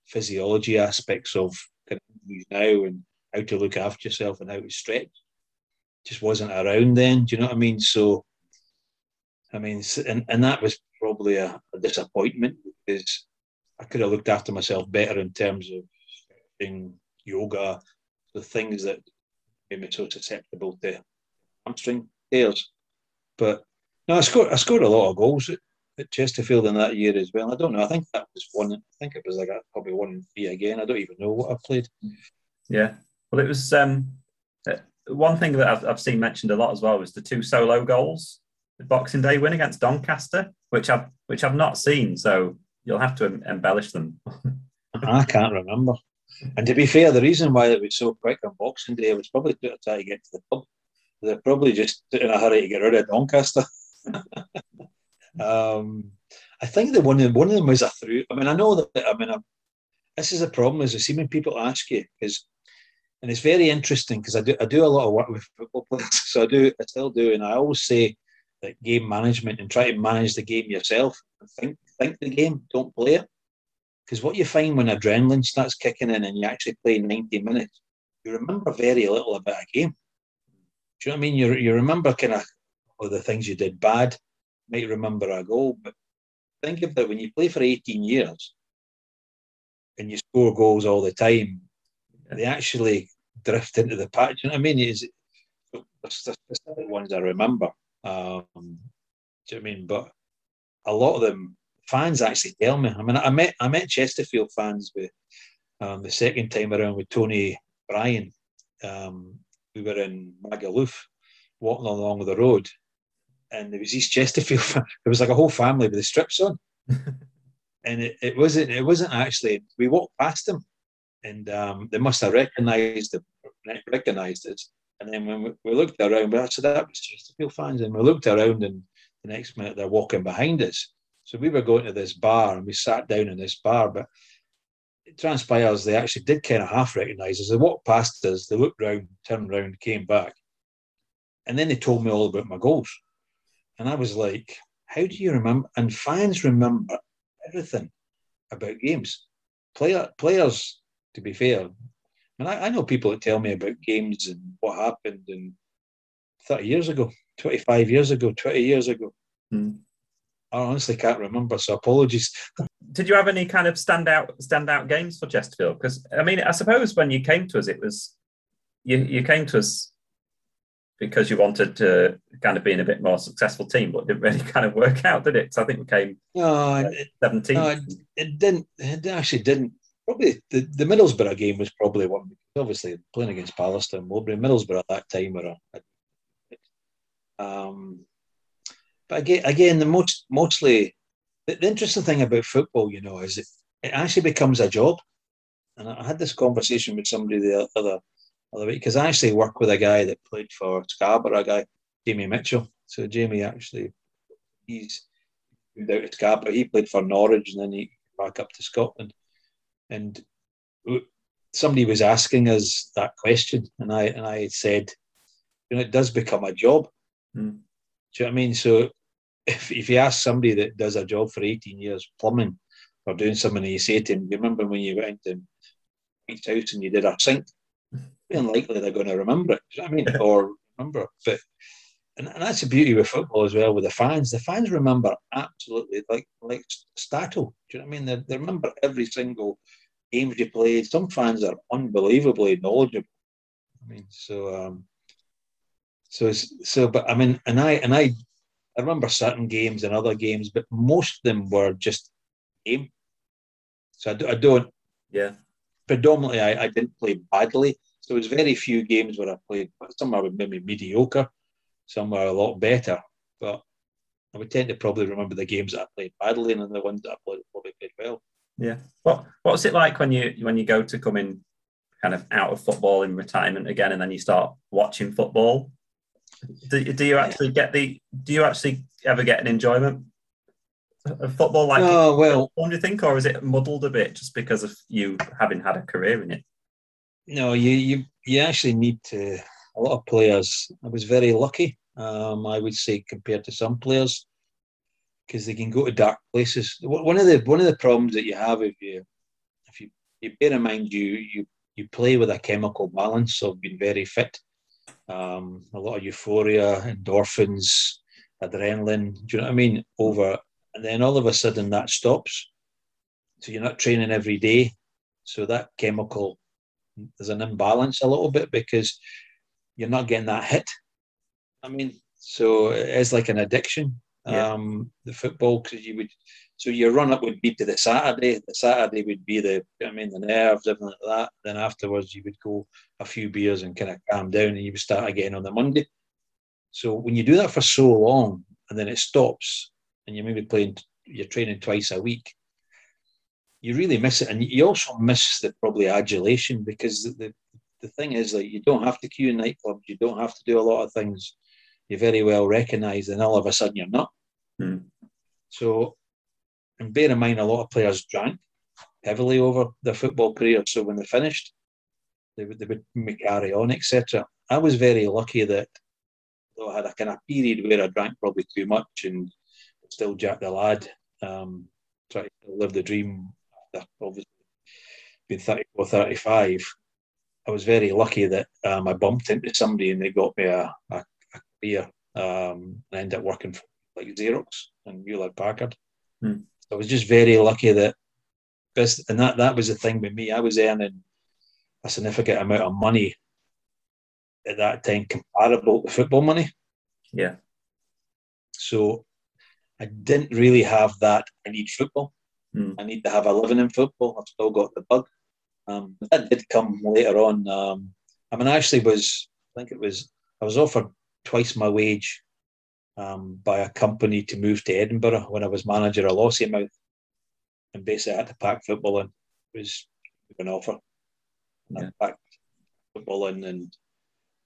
physiology aspects of injuries now and how to look after yourself and how to stretch. Just wasn't around then. Do you know what I mean? So, I mean, and, and that was probably a, a disappointment, because I could have looked after myself better in terms of in yoga, the things that made me so susceptible to hamstring tears. But no, I scored, I scored a lot of goals at, at Chesterfield in that year as well. I don't know. I think that was one. I think it was like a, probably one and three again. I don't even know what I played. Yeah. Well, it was um, one thing that I've, I've seen mentioned a lot as well was the two solo goals, the Boxing Day win against Doncaster, which I've which I've not seen. So you'll have to em- embellish them. I can't remember. And to be fair, the reason why it was so quick on Boxing Day was probably to try to get to the pub. They're probably just in a hurry to get rid of Doncaster. um, I think the one one of them was a through. I mean, I know that. I mean, I'm, this is a problem. Is I see when people ask you is, and it's very interesting because I do I do a lot of work with football players. So I do I still do, and I always say that game management and try to manage the game yourself. Think think the game, don't play it. Because what you find when adrenaline starts kicking in and you actually play ninety minutes, you remember very little about a game. Do you know what I mean? You you remember kind of oh, the things you did bad, might remember a goal, but think of that when you play for eighteen years and you score goals all the time, they actually drift into the patch. Do you know what I mean? It's, it's the specific ones I remember. Um, do you know what I mean? But a lot of them, fans actually tell me. I mean, I met I met Chesterfield fans with um, the second time around with Tony Bryan. Um, we were in Magaluf, walking along the road, and there was East Chesterfield. There was like a whole family with the strips on, and it, it wasn't it wasn't actually. We walked past them, and um, they must have recognised recognised us. And then when we, we looked around, we said that was Chesterfield fans, and we looked around, and the next minute they're walking behind us. So we were going to this bar and we sat down in this bar, but it transpires they actually did kind of half recognise us. They walked past us, they looked round, turned round, came back. And then they told me all about my goals. And I was like, how do you remember? And fans remember everything about games. Player, players, to be fair. And I, I know people that tell me about games and what happened and thirty years ago, twenty-five years ago, twenty years ago. Mm. I honestly can't remember, so apologies. Did you have any kind of standout standout games for Chesterfield? Because I mean, I suppose when you came to us, it was you, you came to us because you wanted to kind of be in a bit more successful team, but it didn't really kind of work out, did it? Because I think we came no, seventeen. No, it, it didn't. It actually didn't. Probably the, the Middlesbrough game was probably one. Obviously, playing against Pallister and Mowbray, Middlesbrough at that time were a. Um, But again, again, the most mostly the, the interesting thing about football, you know, is it, it actually becomes a job. And I had this conversation with somebody the other other week because I actually work with a guy that played for Scarborough, a guy Jamie Mitchell. So Jamie actually, he's moved out of Scarborough. He played for Norwich and then he back up to Scotland. And somebody was asking us that question, and I and I said, you know, it does become a job. Mm. Do you know what I mean? So if, if you ask somebody that does a job for eighteen years, plumbing, or doing something, and you say to him, do you remember when you went to Pete's house and you did a sink? It's unlikely they're going to remember it. Do you know what I mean? Or remember it. But, and, and that's the beauty with football as well, with the fans. The fans remember absolutely, like like Stato. Do you know what I mean? They, they remember every single game you played. Some fans are unbelievably knowledgeable. I mean, so... Um, So, so, but I mean, and I and I, I remember certain games and other games, but most of them were just game. So I, do, I don't. Yeah. Predominantly, I, I didn't play badly. So there was very few games where I played. Some were maybe mediocre, some were a lot better. But I would tend to probably remember the games that I played badly, and then the ones that I played, probably played well. Yeah. What What's it like when you when you go to come in, kind of out of football in retirement again, and then you start watching football? Do, do you actually get the? Do you actually ever get an enjoyment of football? Like, oh well, do you think, or is it muddled a bit just because of you having had a career in it? No, you you you actually need to. A lot of players. I was very lucky. Um, I would say compared to some players, because they can go to dark places. One of the one of the problems that you have if you if you, you bear in mind you you you play with a chemical balance of being very fit, um, a lot of euphoria, endorphins, adrenaline, do you know what I mean, over, and then all of a sudden that stops. So you're not training every day. So that chemical, there's an imbalance a little bit because you're not getting that hit. I mean, so it's like an addiction, yeah. um, the football, because you would, so your run-up would be to the Saturday. The Saturday would be the, I mean, the nerves, everything like that. Then afterwards you would go a few beers and kind of calm down, and you would start again on the Monday. So when you do that for so long and then it stops and you're maybe playing, you're training twice a week, you really miss it. And you also miss the probably adulation, because the, the, the thing is that like, you don't have to queue in nightclubs. You don't have to do a lot of things. You're very well recognised, and all of a sudden you're not. Hmm. So, and bear in mind, a lot of players drank heavily over their football career. So when they finished, they would, they would carry on, et cetera. I was very lucky that though I had a kind of period where I drank probably too much and still Jack the Lad, um, trying to live the dream. After obviously being thirty-four, thirty-five, I was very lucky that um, I bumped into somebody and they got me a, a Um, and I ended up working for like Xerox and Hewlett Packard. Hmm. So I was just very lucky that, and that, that was the thing with me. I was earning a significant amount of money at that time, comparable to football money. Yeah. So I didn't really have that. I need football. Hmm. I need to have a living in football. I've still got the bug. Um, but that did come later on. Um, I mean, I actually was, I think it was, I was offered twice my wage um, by a company to move to Edinburgh when I was manager of Lossiemouth, and basically I had to pack football in. It was an offer, and yeah. I packed football in and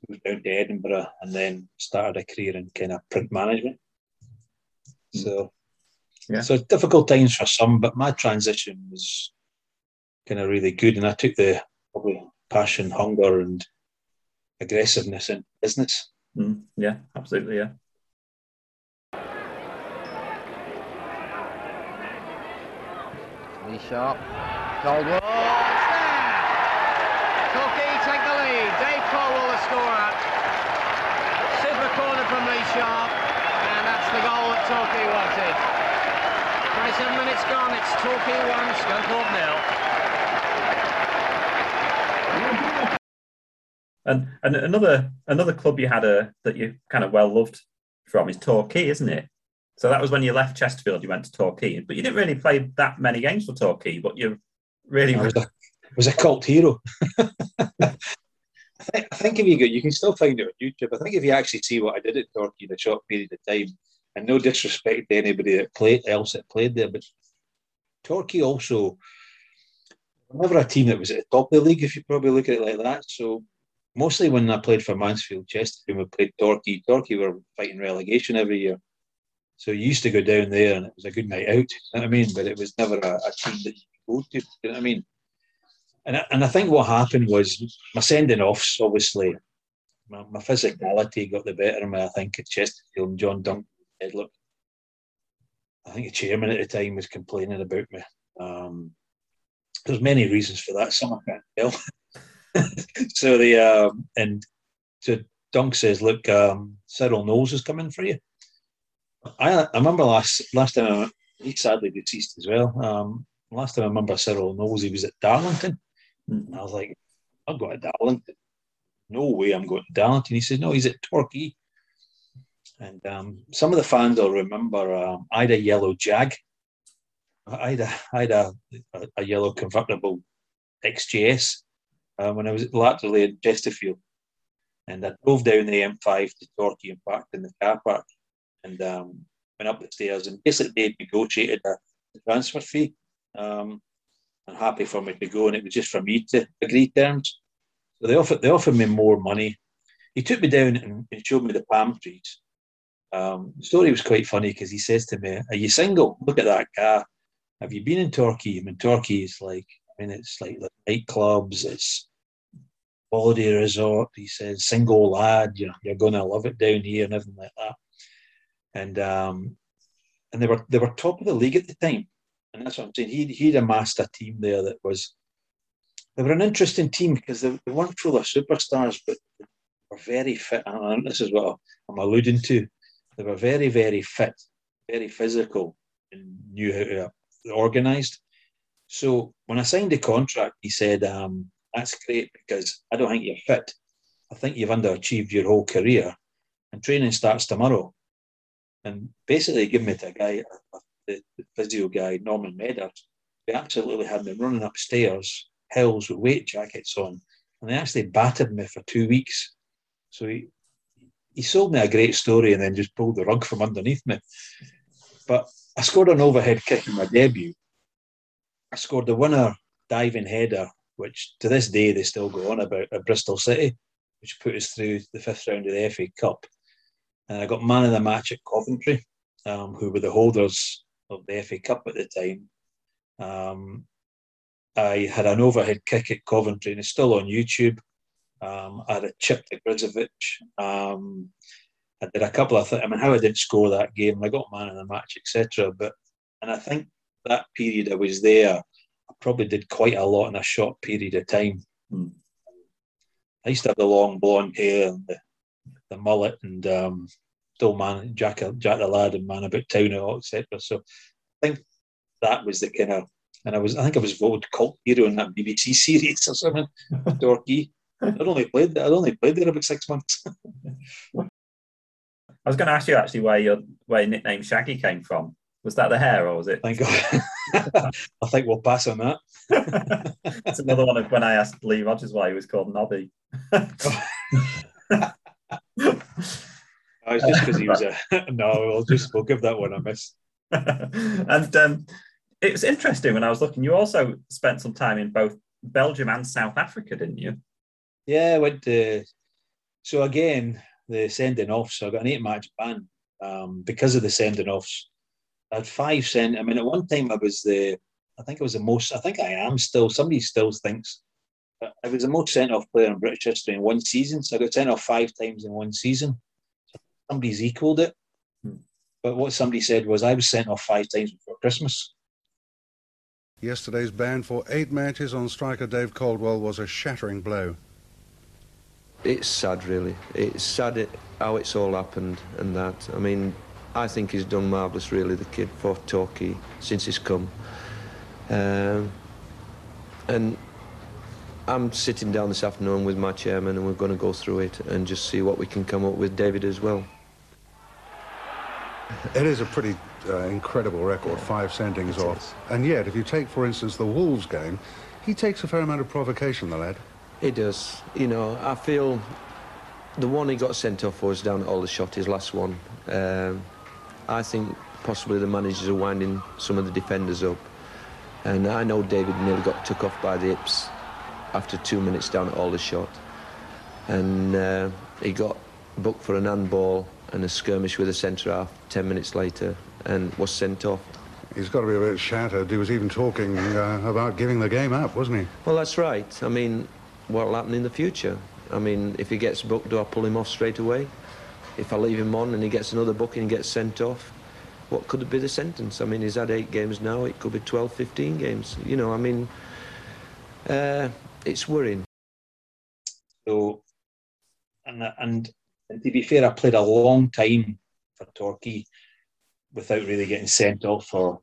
moved down to Edinburgh, and then started a career in kind of print management. Mm. So, yeah. so difficult times for some, but my transition was kind of really good, and I took the probably passion, hunger, and aggressiveness in business. Mm, yeah, absolutely, yeah. Lee Sharp, Caldwell, Corky take the lead, Dave Colwell the scorer. Super corner from Lee Sharp, and that's the goal that Torquay wanted. twenty-seven minutes gone, it's Torquay one, Scunthorpe nil. And, and another another club you had a, that you kind of well loved from is Torquay, isn't it? So that was when you left Chesterfield, you went to Torquay, but you didn't really play that many games for Torquay. But you really I was a, was a cult hero. I, think, I think if you go, you can still find it on YouTube. I think if you actually see what I did at Torquay in a short period of time, and no disrespect to anybody that played else that played there, but Torquay also never a team that was at the top of the league. If you probably look at it like that, so. Mostly when I played for Mansfield, Chesterfield, we played Torquay. Torquay were fighting relegation every year. So you used to go down there and it was a good night out, you know what I mean? But it was never a, a team that you could go to, you know what I mean? And I, and I think what happened was my sending-offs, obviously, my, my physicality got the better of me, I think, at Chesterfield. And John Duncan said, look, I think the chairman at the time was complaining about me. Um, there's many reasons for that. Some I can't tell. So the um, and so Dunk says, look, um, Cyril Knowles is coming for you. I, I remember last last time I, he sadly deceased as well. Um, last time I remember Cyril Knowles, he was at Darlington, and I was like, I've got to Darlington. No way, I'm going to Darlington. He says, no, he's at Torquay. And um, some of the fans will remember um, I had a yellow Jag. I had a, I had a, a, a yellow convertible X J S. Uh, when I was laterally at Chesterfield, and I drove down the M five to Torquay and parked in the car park, and um, went up the stairs, and basically they negotiated a transfer fee, um, and happy for me to go, and it was just for me to agree terms. So they offered they offered me more money. He took me down and, and showed me the palm trees. Um, the story was quite funny because he says to me, "Are you single? Look at that car. Have you been in Torquay?" I mean, Torquay is like, I mean, it's like the nightclubs, it's holiday resort. He says, single lad, you know, you're going to love it down here and everything like that. And um, and they were they were top of the league at the time, and that's what I'm saying. He he'd amassed a team there that was They were an interesting team because they weren't full of superstars, but they were very fit. And this is what I'm alluding to. They were very, very fit, very physical, and knew how to uh, organised. So when I signed the contract, he said, um, that's great because I don't think you're fit. I think you've underachieved your whole career, and training starts tomorrow. And basically, he gave me to a guy, the, the physio guy, Norman Medard. They absolutely had me running upstairs, hills with weight jackets on, and they actually battered me for two weeks. So he, he sold me a great story and then just pulled the rug from underneath me. But I scored an overhead kick in my debut. I scored the winner diving header, which to this day they still go on about, at Bristol City, which put us through the fifth round of the F A Cup. And I got man of the match at Coventry, um, who were the holders of the F A Cup at the time. Um, I had an overhead kick at Coventry, and it's still on YouTube. Um, I had a chip to Grizovic. Um, I did a couple of things. I mean, how I didn't score that game, I got man of the match, et cetera. But and I think that period I was there, I probably did quite a lot in a short period of time. Hmm. I used to have the long blonde hair and the, the mullet, and um, still man Jack, Jack the Lad and Man About Town, et cetera. So I think that was the kind of, and I was, I think I was voted cult hero in that B B C series or something, Dorky. I'd only played, I'd only played there about six months. I was going to ask you actually where your where your nickname Shaggy came from. Was that the hair, or was it? Thank God. I think we'll pass on that. It's another one of when I asked Lee Rogers why he was called Nobby. Oh, it's just because he was a no. We'll just we'll give that one a miss. And um, it was interesting when I was looking. You also spent some time in both Belgium and South Africa, didn't you? Yeah, I went to. So again, the sending off. So I got an eight-match ban um, because of the sending offs. I had five send. I mean, at one time I was the. I think I was the most. I think I am still. Somebody still thinks. I was the most sent-off player in British history in one season. So I got sent off five times in one season. Somebody's equalled it. Hmm. But what somebody said was, I was sent off five times before Christmas. Yesterday's ban for eight matches on striker Dave Caldwell was a shattering blow. It's sad, really. It's sad it, how it's all happened and that. I mean, I think he's done marvellous, really, the kid, for Torquay, since he's come. Um, and... I'm sitting down this afternoon with my chairman, and we're going to go through it and just see what we can come up with, David, as well. It is a pretty uh, incredible record, yeah. Five sendings it off. Is. And yet, if you take, for instance, the Wolves game, he takes a fair amount of provocation, the lad. He does. You know, I feel the one he got sent off for was down at Aldershot, his last one. Um, I think possibly the managers are winding some of the defenders up. And I know David nearly got took off by the hips after two minutes down at Aldershot, and uh, he got booked for an handball and a skirmish with a centre-half ten minutes later and was sent off. He's got to be a bit shattered. He was even talking uh, about giving the game up, wasn't he? Well, that's right. I mean, what'll happen in the future? I mean, if he gets booked, do I pull him off straight away? If I leave him on and he gets another booking and gets sent off, what could be the sentence? I mean, he's had eight games now. It could be twelve, fifteen games. You know, I mean... Uh, It's worrying. So, and, and and to be fair, I played a long time for Torquay without really getting sent off, or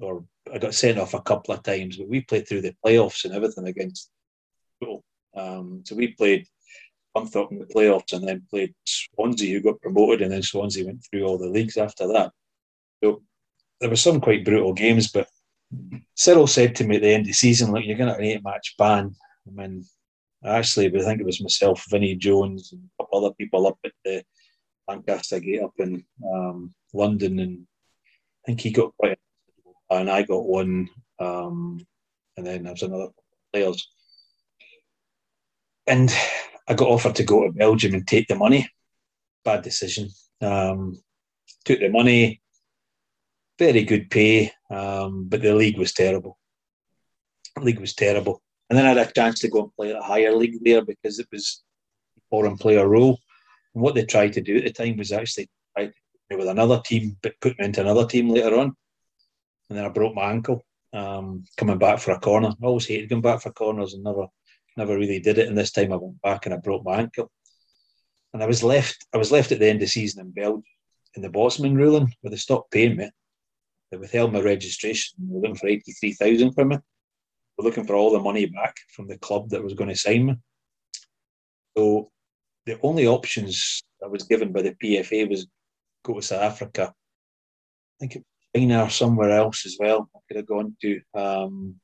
or I got sent off a couple of times. But we played through the playoffs and everything against. Um, so we played Bunthorpe in the playoffs, and then played Swansea, who got promoted, and then Swansea went through all the leagues after that. So there were some quite brutal games, but. Cyril said to me at the end of the season, look, you're going to have an eight-match ban. I mean, actually, I think it was myself, Vinnie Jones, and a couple other people up at the Lancaster Gate up in um, London, and I think he got quite a and I got one, um, and then there was another players. And I got offered to go to Belgium and take the money. Bad decision. Um, took the money. Very good pay, um, but the league was terrible. The league was terrible. And then I had a chance to go and play at a higher league there because it was a foreign player role. And what they tried to do at the time was actually try to play with another team, but put me into another team later on. And then I broke my ankle um, coming back for a corner. I always hated going back for corners and never never really did it. And this time I went back and I broke my ankle. And I was left I was left at the end of the season in Belgium in the Botsman ruling, where they stopped paying me. They withheld my registration. They were looking for eighty-three thousand pounds for me. They were looking for all the money back from the club that was going to sign me. So the only options I was given by the P F A was go to South Africa. I think it was China or somewhere else as well I could have gone to. Um,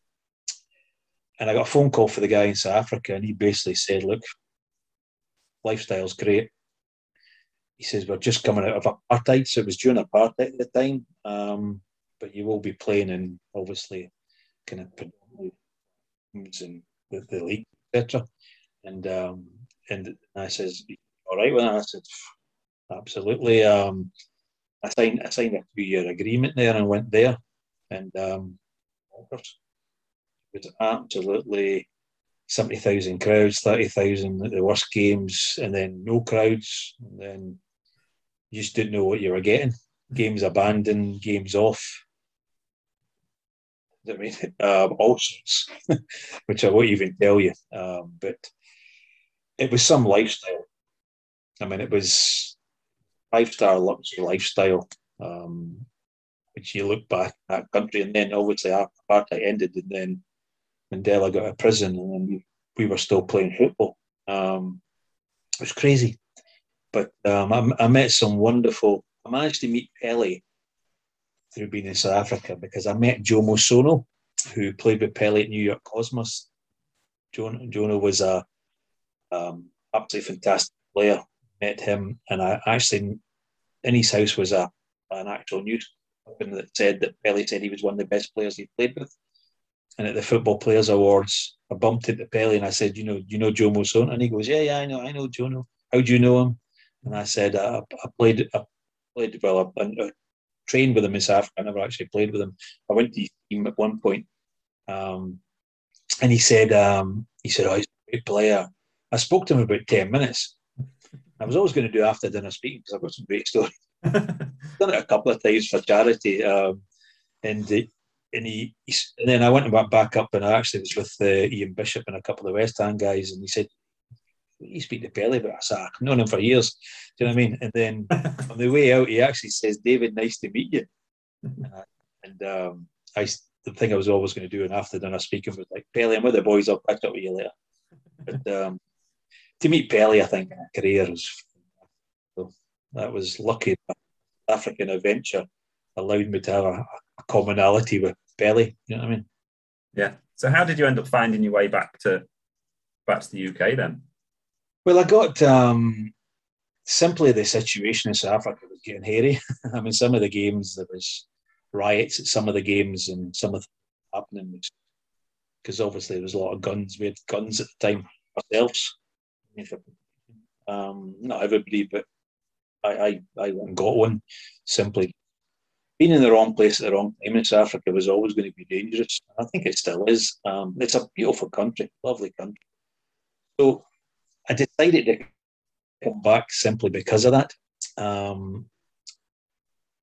and I got a phone call for the guy in South Africa, and he basically said, look, lifestyle's great. He says, we're just coming out of apartheid. So it was during apartheid at the time. Um, but you will be playing in, obviously, kind of predominantly in the, the league, et cetera. And um, and I says, all right, well, I said, absolutely. Um, I signed I signed a two-year agreement there and went there. And um, it was absolutely seventy thousand crowds, thirty thousand at the worst games, and then no crowds. And then you just didn't know what you were getting. Games abandoned, games off. I mean, um, all sorts, which I won't even tell you. Um, but it was some lifestyle. I mean, it was five-star luxury lifestyle, um, which you look back at that country. And then, obviously, apartheid ended, and then Mandela got out of prison, and then we, we were still playing football. Um, it was crazy. But um, I, I met some wonderful... I managed to meet Pele through being in South Africa, because I met Jomo Sono, who played with Pele at New York Cosmos. Jono was a um, absolutely fantastic player. Met him, and I actually, in his house was a an actual news company that said that Pele said he was one of the best players he played with. And at the Football Players Awards, I bumped into Pele and I said, you know, you know Jomo Sono? And he goes, yeah, yeah, I know, I know Jono. How do you know him? And I said, I, I played, I played well, I, I trained with him in South Africa. I never actually played with him. I went to his team at one point, um, and he said, um, he said, oh, he's a great player. I spoke to him for about ten minutes. I was always going to do after dinner speaking, because I've got some great stories. I've done it a couple of times for charity, um, and the, and he, he and then I went and went back up, and I actually was with uh, Ian Bishop and a couple of the West Ham guys, and he said, you speak to Pele, but I said, I've known him for years. Do you know what I mean? And then on the way out, he actually says, David, nice to meet you. And, I, and um, I, the thing I was always going to do, and after dinner speaking was like, Pele, I'm with the boys, I'll catch up with you later. But um, to meet Pele, I think, in a career was, so that was lucky. African adventure allowed me to have a, a commonality with Pele. You know what I mean? Yeah. So how did you end up finding your way back to back to the U K then? Well, I got um, simply the situation in South Africa was getting hairy. I mean, some of the games, there was riots at some of the games, and some of the happening, because obviously there was a lot of guns. We had guns at the time ourselves. Um, not everybody, but I, I, I went and got one. Simply being in the wrong place at the wrong time in South Africa was always going to be dangerous. I think it still is. Um, it's a beautiful country, lovely country. So I decided to come back simply because of that. Um,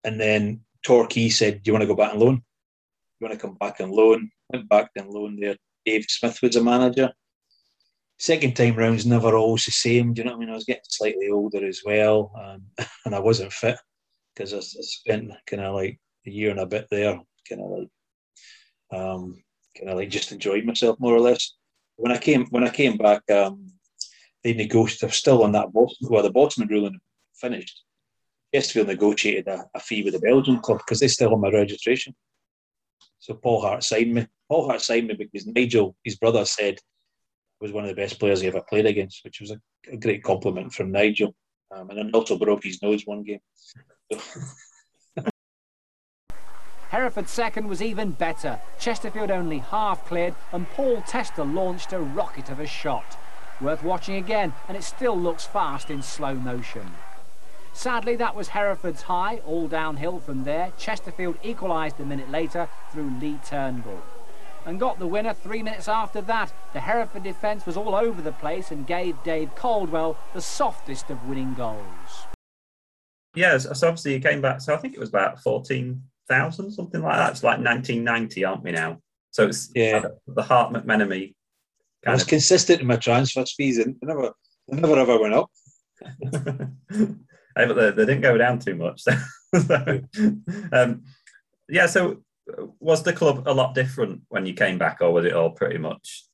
and then Torquay said, do you want to go back and loan? You want to come back and loan? Went back and loan there. Dave Smith was a manager. Second time round's never always the same. Do you know what I mean? I was getting slightly older as well, and, and I wasn't fit, because I, I spent kind of like a year and a bit there, kind of like, um, kind of like just enjoying myself more or less. When I came, when I came back, um, they negotiated, still on that, well, the Botsman ruling finished. Chesterfield negotiated a, a fee with the Belgian club, because they still on my registration. So Paul Hart signed me. Paul Hart signed me because Nigel, his brother, said was one of the best players he ever played against, which was a, a great compliment from Nigel. Um, and I also broke his nose one game. So. Hereford's second was even better. Chesterfield only half cleared, and Paul Tester launched a rocket of a shot. Worth watching again, and it still looks fast in slow motion. Sadly, that was Hereford's high, all downhill from there. Chesterfield equalised a minute later through Lee Turnbull, and got the winner three minutes after that. The Hereford defence was all over the place and gave Dave Caldwell the softest of winning goals. Yeah, so obviously you came back, so I think it was about fourteen, thousand, something like that. It's like nineteen ninety, aren't we now? So it's yeah. the Hart-McMenemy. It was of. consistent in my transfer fees, and they never, they never ever went up. Hey, but they, they didn't go down too much. So, so, um, yeah, so was the club a lot different when you came back, or was it all pretty much?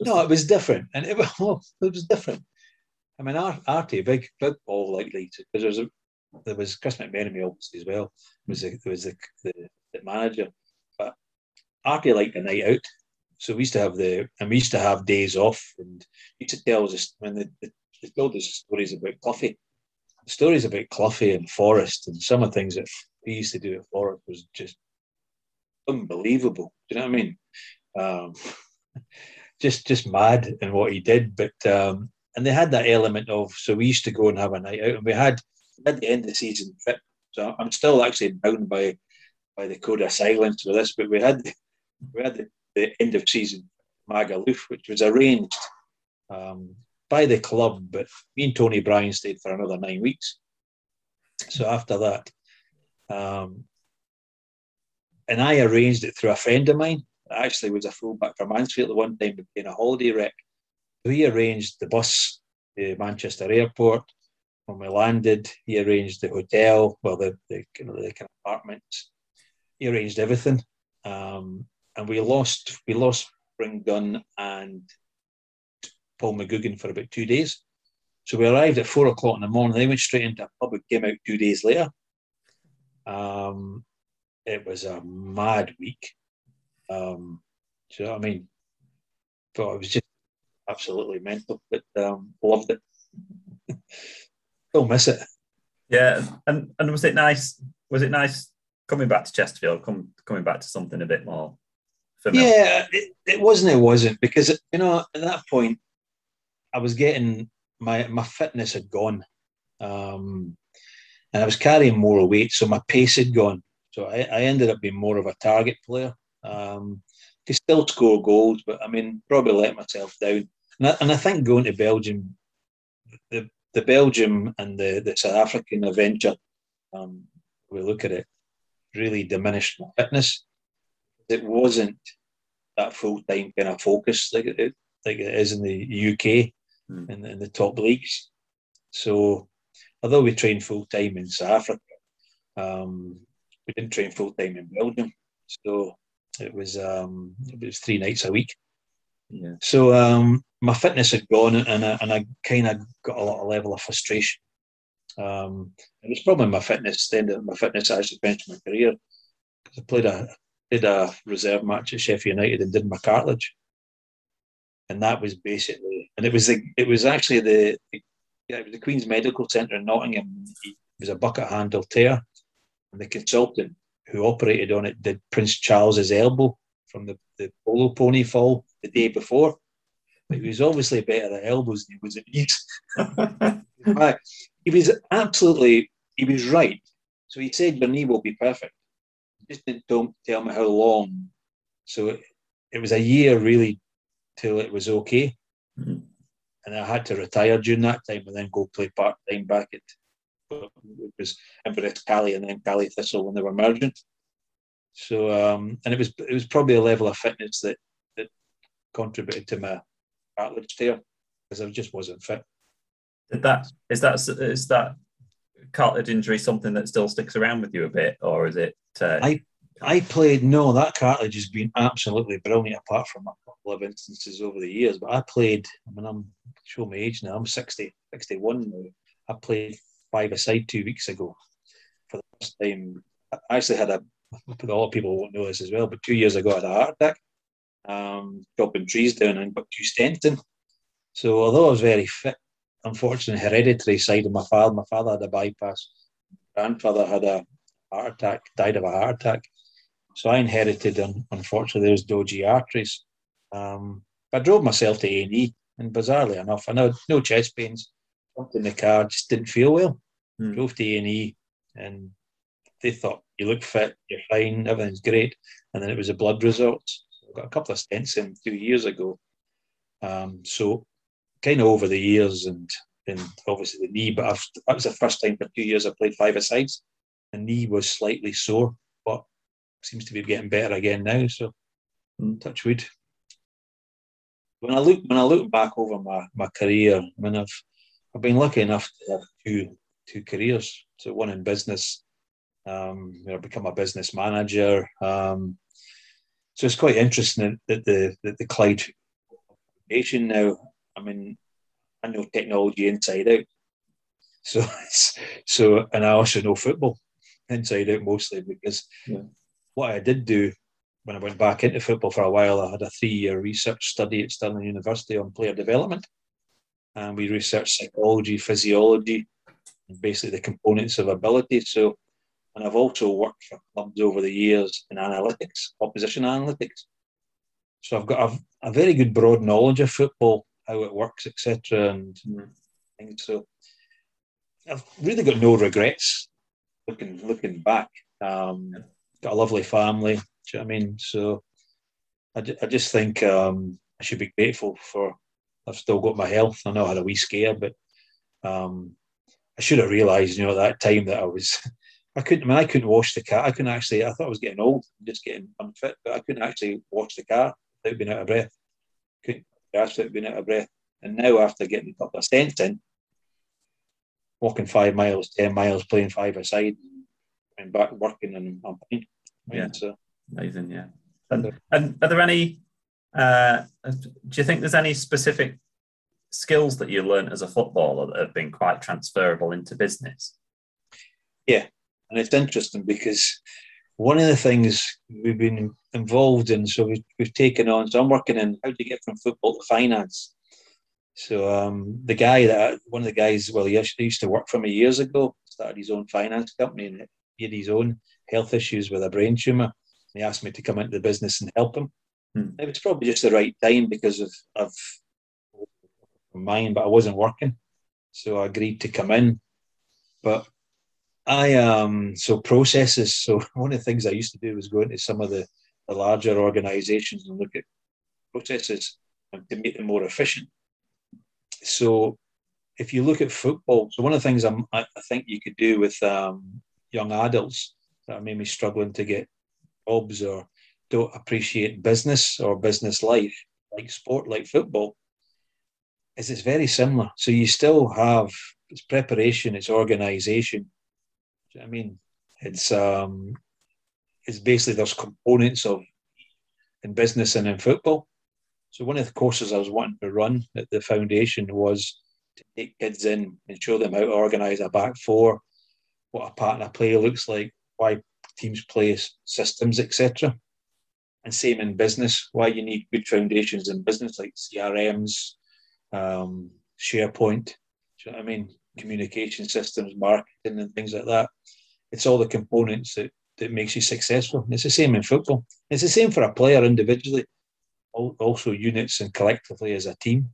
No, it was different, and it was well, it was different. I mean, Artie, big, big ball likely, because there was a, there was Chris McMenemy obviously as well. There was a, there was the, the the manager, but Artie liked a night out. So we used to have the, and we used to have days off, and you used to tell us, when they, they told us stories about Cluffy, stories about Cluffy and Forrest, and some of the things that we used to do at Forrest was just unbelievable. Do you know what I mean? Um, just, just mad in what he did, but um, and they had that element of, so we used to go and have a night out, and we had at the end of the season trip. So I'm still actually bound by by the code of silence with this, but we had we had the. the end of season Magaluf, which was arranged um, by the club, but me and Tony Bryan stayed for another nine weeks. So after that, um, and I arranged it through a friend of mine. I actually was a fullback for Mansfield at one time, but being a holiday wreck. So he arranged the bus to Manchester Airport. When we landed, he arranged the hotel, well, the, the, you know, the kind of apartments. He arranged everything. Um, And we lost, we lost Spring Gun and Paul McGugan for about two days. So we arrived at four o'clock in the morning. They went straight into a pub and came out two days later. Um, it was a mad week. Um, do you know what I mean? But it was just absolutely mental. But um, loved it. Still miss it. Yeah, and and was it nice? Was it nice coming back to Chesterfield? Come coming back to something a bit more. Yeah, it, it wasn't. It wasn't because it, you know, at that point, I was getting my my fitness had gone, um, and I was carrying more weight, so my pace had gone. So I, I ended up being more of a target player. Um, could still score goals, but I mean, probably let myself down. And I, and I think going to Belgium, the the Belgium and the, the South African adventure, um, we look at it, really diminished my fitness. It wasn't that full-time kind of focus like it, like it is in the U K mm. in, in the top leagues. So although we trained full-time in South Africa, um, we didn't train full-time in Belgium. So it was um, it was three nights a week. Yeah. So um, my fitness had gone, and I, and I kind of got a lot of level of frustration. Um, it was probably my fitness, then my fitness actually finished my career, because I played a did a reserve match at Sheffield United and did my cartilage, and that was basically. And it was the, it was actually the, the yeah, it was the Queen's Medical Centre in Nottingham. It was a bucket handle tear, and the consultant who operated on it did Prince Charles's elbow from the, the polo pony fall the day before. But he was obviously better at elbows than he was at knees. He was absolutely, he was right. So he said your knee will be perfect. Just didn't tell me how long. So it, it was a year really till it was okay. Mm-hmm. And I had to retire during that time and then go play part time back at it was Inverness Cali and then Cali Thistle when they were merging. So um, and it was it was probably a level of fitness that, that contributed to my cartilage tear, because I just wasn't fit. Did that is that is that cartilage injury something that still sticks around with you a bit, or is it? Uh... I I played. No, that cartilage has been absolutely brilliant, apart from a couple of instances over the years. But I played. I mean, I'm show my age now. I'm sixty, sixty-one now. I played five-a-side two weeks ago for the first time. I actually had a. A lot of people won't know this as well, but two years ago I had a heart attack, um, chopping trees down, and got two stents in. So although I was very fit. Unfortunately, hereditary side of my father. My father had a bypass. My grandfather had a heart attack, died of a heart attack. So I inherited, um, unfortunately, those dodgy arteries. Um, I drove myself to A and E, and bizarrely enough, I had no chest pains. Jumped in the car, just didn't feel well. Mm. Drove to A and E, and they thought, you look fit, you're fine, everything's great. And then it was the blood results. So I got a couple of stents in two years ago. Um, so... kind of over the years, and, and obviously the knee, but I've, that was the first time for two years I played five-a-sides. The knee was slightly sore, but seems to be getting better again now. So mm. touch wood. When I look when I look back over my, my career, I mean, I've I've been lucky enough to have two two careers. So one in business, um, you know, become a business manager. Um, so it's quite interesting that the that the cloud foundation now. I mean, I know technology inside out. So it's, so and I also know football inside out mostly because yeah. what I did do when I went back into football for a while, I had a three-year research study at Stirling University on player development. And we researched psychology, physiology, and basically the components of ability. So, and I've also worked for clubs over the years in analytics, opposition analytics. So I've got a, a very good broad knowledge of football, how it works, et cetera. And mm. things. So I've really got no regrets looking looking back. Um, got a lovely family, do you know what I mean? So I, ju- I just think um, I should be grateful for, I've still got my health. I know I had a wee scare, but um, I should have realised, you know, at that time that I was, I couldn't, I mean, I couldn't wash the car. I couldn't actually, I thought I was getting old, just getting unfit, but I couldn't actually wash the car without being out of breath. Couldn't grasp it being out of breath. And now after getting a couple of stents in, walking five miles, ten miles, playing five aside, and back working and on paint. Yeah, so. Amazing, yeah. And, and are there any, uh, do you think there's any specific skills that you learned as a footballer that have been quite transferable into business? Yeah, and it's interesting because one of the things we've been involved in, so we've, we've taken on, so I'm working in how to get from football to finance. So um, the guy that, one of the guys, well, he used to work for me years ago, started his own finance company and he had his own health issues with a brain tumour. He asked me to come into the business and help him. Hmm. It was probably just the right time because of, of mine, but I wasn't working. So I agreed to come in. But I, um, so processes, so one of the things I used to do was go into some of the, the larger organisations and look at processes and to make them more efficient. So if you look at football, so one of the things I'm, I think you could do with um, young adults that are maybe struggling to get jobs or don't appreciate business or business life, like sport, like football, is it's very similar. So you still have, it's preparation, it's organisation. Do you know what I mean? It's, um, it's basically there's components of in business and in football. So one of the courses I was wanting to run at the foundation was to take kids in and show them how to organise a back four, what a pattern of play looks like, why teams play, systems, et cetera. And same in business, why you need good foundations in business like C R Ms, um, SharePoint, do you know what I mean? Communication systems, marketing and things like that. It's all the components that, that makes you successful. And it's the same in football. It's the same for a player individually. Also units and collectively as a team. Do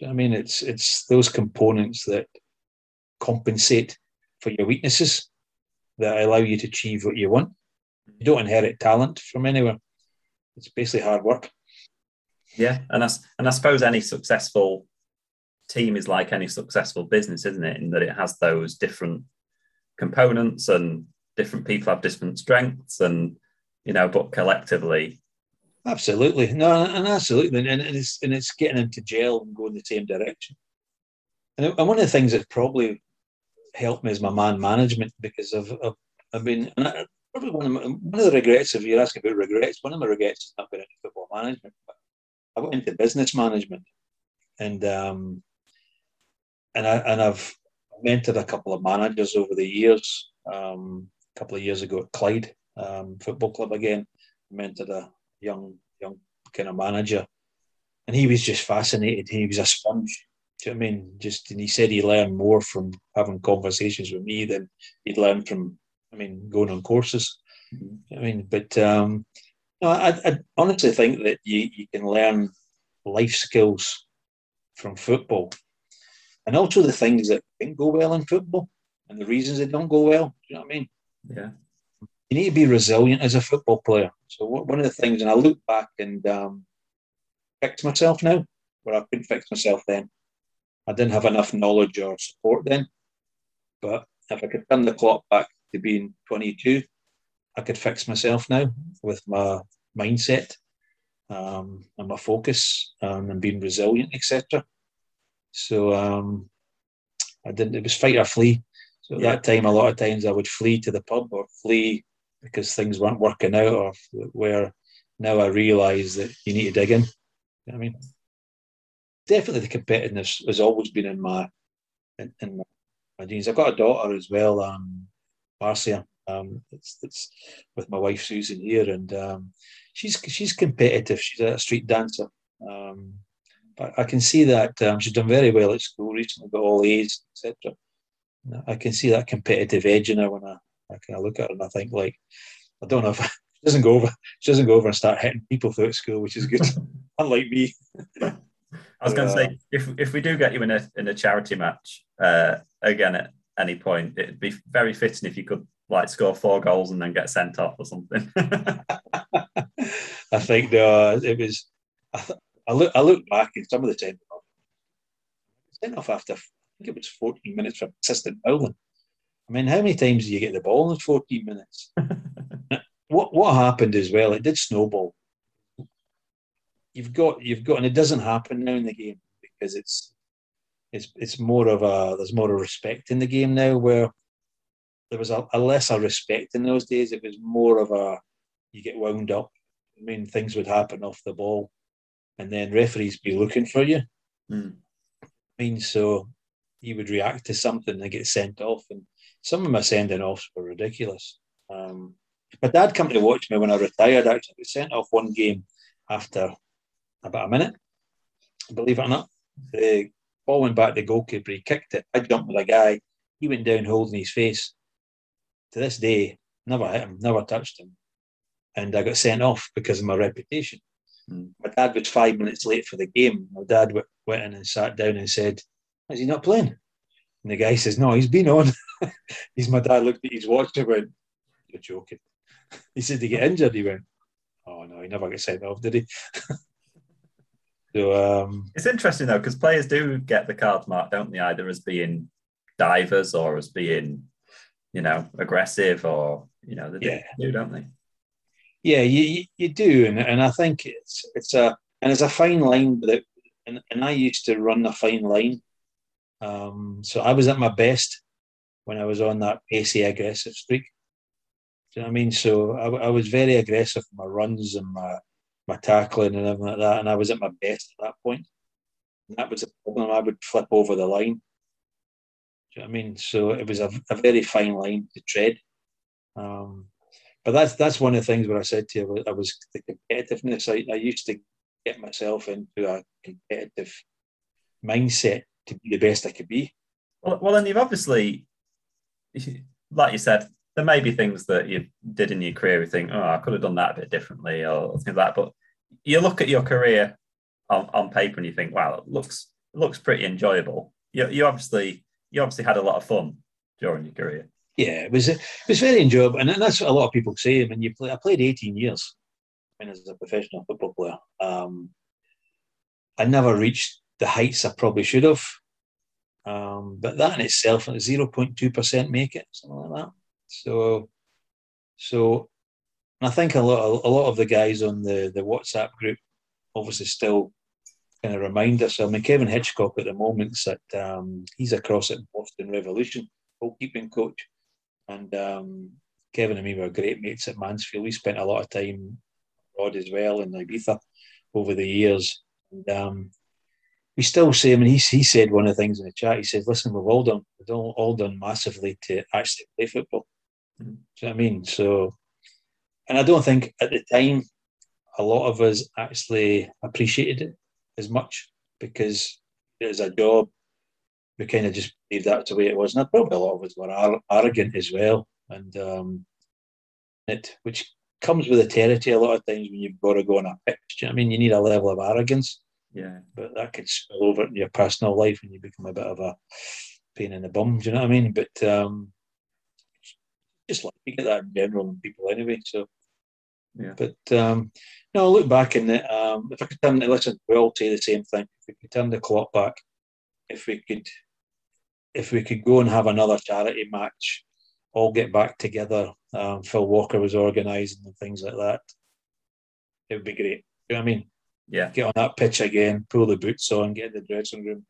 you know what I mean? It's it's those components that compensate for your weaknesses that allow you to achieve what you want. You don't inherit talent from anywhere. It's basically hard work. Yeah, and I, and I suppose any successful team is like any successful business, isn't it? In that it has those different components and different people have different strengths and, you know, but collectively... Absolutely, no, and absolutely, and it's and it's getting into gel and going the same direction. And one of the things that probably helped me is my man management because I've I've, I've been and I, probably one of my, one of the regrets. If you're asking about regrets, one of my regrets is not going into football management. But I went into business management, and um, and I and I've mentored a couple of managers over the years. Um, a couple of years ago at Clyde um, Football Club again, I mentored a. young young kind of manager, and he was just fascinated. He was a sponge, do you know what I mean? Just, and he said he learned more from having conversations with me than he'd learned from, I mean, going on courses. Mm-hmm. I mean, but um, no, I, I honestly think that you, you can learn life skills from football, and also the things that didn't go well in football and the reasons they don't go well, do you know what I mean? Yeah. You need to be resilient as a football player. So one of the things, and I look back and um, fix myself now, where I couldn't fix myself then. I didn't have enough knowledge or support then. But if I could turn the clock back to being twenty-two, I I could fix myself now with my mindset um, and my focus um, and being resilient, et cetera. So um, I didn't. It was fight or flee. So at yeah. that time, a lot of times I would flee to the pub or flee because things weren't working out, or where now I realise that you need to dig in. You know what I mean, definitely the competitiveness has always been in my in, in my, my genes. I've got a daughter as well, um, Marcia. Um, it's, it's with my wife Susan here, and um, she's she's competitive. She's a street dancer, um, but I can see that um, she's done very well at school recently, got all A's, et cetera. I can see that competitive edge in her when I, I kind of look at her, and I think, like, I don't know if she doesn't go over. She doesn't go over and start hitting people throughout school, which is good, unlike me. I was going to say, if if we do get you in a in a charity match uh, again at any point, it'd be very fitting if you could, like, score four goals and then get sent off or something. I think uh, it was. I, th- I look. I look back in some of the time. Sent off after, I think it was fourteen minutes for persistent bowling. I mean, how many times do you get the ball in fourteen minutes? What What happened as well? It did snowball. You've got, you've got, and it doesn't happen now in the game because it's, it's, it's more of a, there's more of respect in the game now, where there was a, a lesser respect in those days. It was more of a, you get wound up. I mean, things would happen off the ball, and then referees be looking for you. Mm. I mean, so you would react to something and get sent off. And some of my sending offs were ridiculous. Um, my dad came to watch me when I retired. Actually, I was sent off one game after about a minute, believe it or not. The ball went back to the goalkeeper, he kicked it. I jumped with a guy, he went down holding his face. To this day, never hit him, never touched him. And I got sent off because of my reputation. Mm. My dad was five minutes late for the game. My dad w- went in and sat down and said, is he not playing? And the guy says, no, he's been on. He's, my dad looked at his watch and went, you're joking. He said, did he get injured? He went, oh no, he never got sent off, did he? So, um, it's interesting though, because players do get the card marked, don't they? Either as being divers or as being, you know, aggressive, or, you know, they yeah. do, don't they? Yeah, you you do, and and I think it's it's a and it's a fine line. But it, and and I used to run a fine line. Um, so I was at my best when I was on that pacey, aggressive streak. Do you know what I mean? So I, I was very aggressive in my runs and my. my tackling and everything like that, and I was at my best at that point. And that was the problem. I would flip over the line. Do you know what I mean? So it was a, a very fine line to tread. Um, but that's that's one of the things where I said to you, I was the competitiveness. I, I used to get myself into a competitive mindset to be the best I could be. Well, well, and you've obviously, like you said, there may be things that you did in your career you think, oh, I could have done that a bit differently, or things like that. But you look at your career on, on paper and you think, wow, it looks it looks pretty enjoyable. You you obviously you obviously had a lot of fun during your career. Yeah, it was it was very enjoyable, and that's what a lot of people say. I mean, you play. I played eighteen years as a professional football player. Um, I never reached the heights I probably should have, um, but that in itself, zero point two percent make it, something like that. So, so, and I think a lot, a lot of the guys on the, the WhatsApp group obviously still kind of remind us. I mean, Kevin Hitchcock at the moment's at um, he's across at Boston Revolution, goalkeeping coach, and um, Kevin and me were great mates at Mansfield. We spent a lot of time abroad as well in Ibiza over the years, and um, we still say. I mean, he he said one of the things in the chat. He said, "Listen, we've all done, we've all, all done massively to actually play football." Do you know what I mean? So, and I don't think at the time a lot of us actually appreciated it as much because it was a job. We kind of just believed that's the way it was, and probably a lot of us were arrogant as well, and um, it which comes with the territory a lot of times when you've got to go on a pitch. Do you know what I mean? You need a level of arrogance, yeah, but that could spill over into your personal life, and you become a bit of a pain in the bum. Do you know what I mean? But um, just like to get that in general and people anyway. So, yeah. But um, no, I look back and um, if I could turn, listen, we all say the same thing. If we could turn the clock back, if we could, if we could go and have another charity match all get back together. Um, Phil Walker was organising and things like that. It would be great. You know what I mean? Yeah. Get on that pitch again, pull the boots on, get in the dressing room,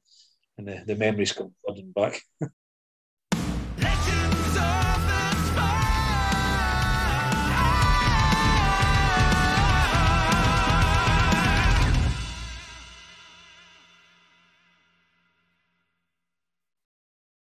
and the, the memories come flooding back.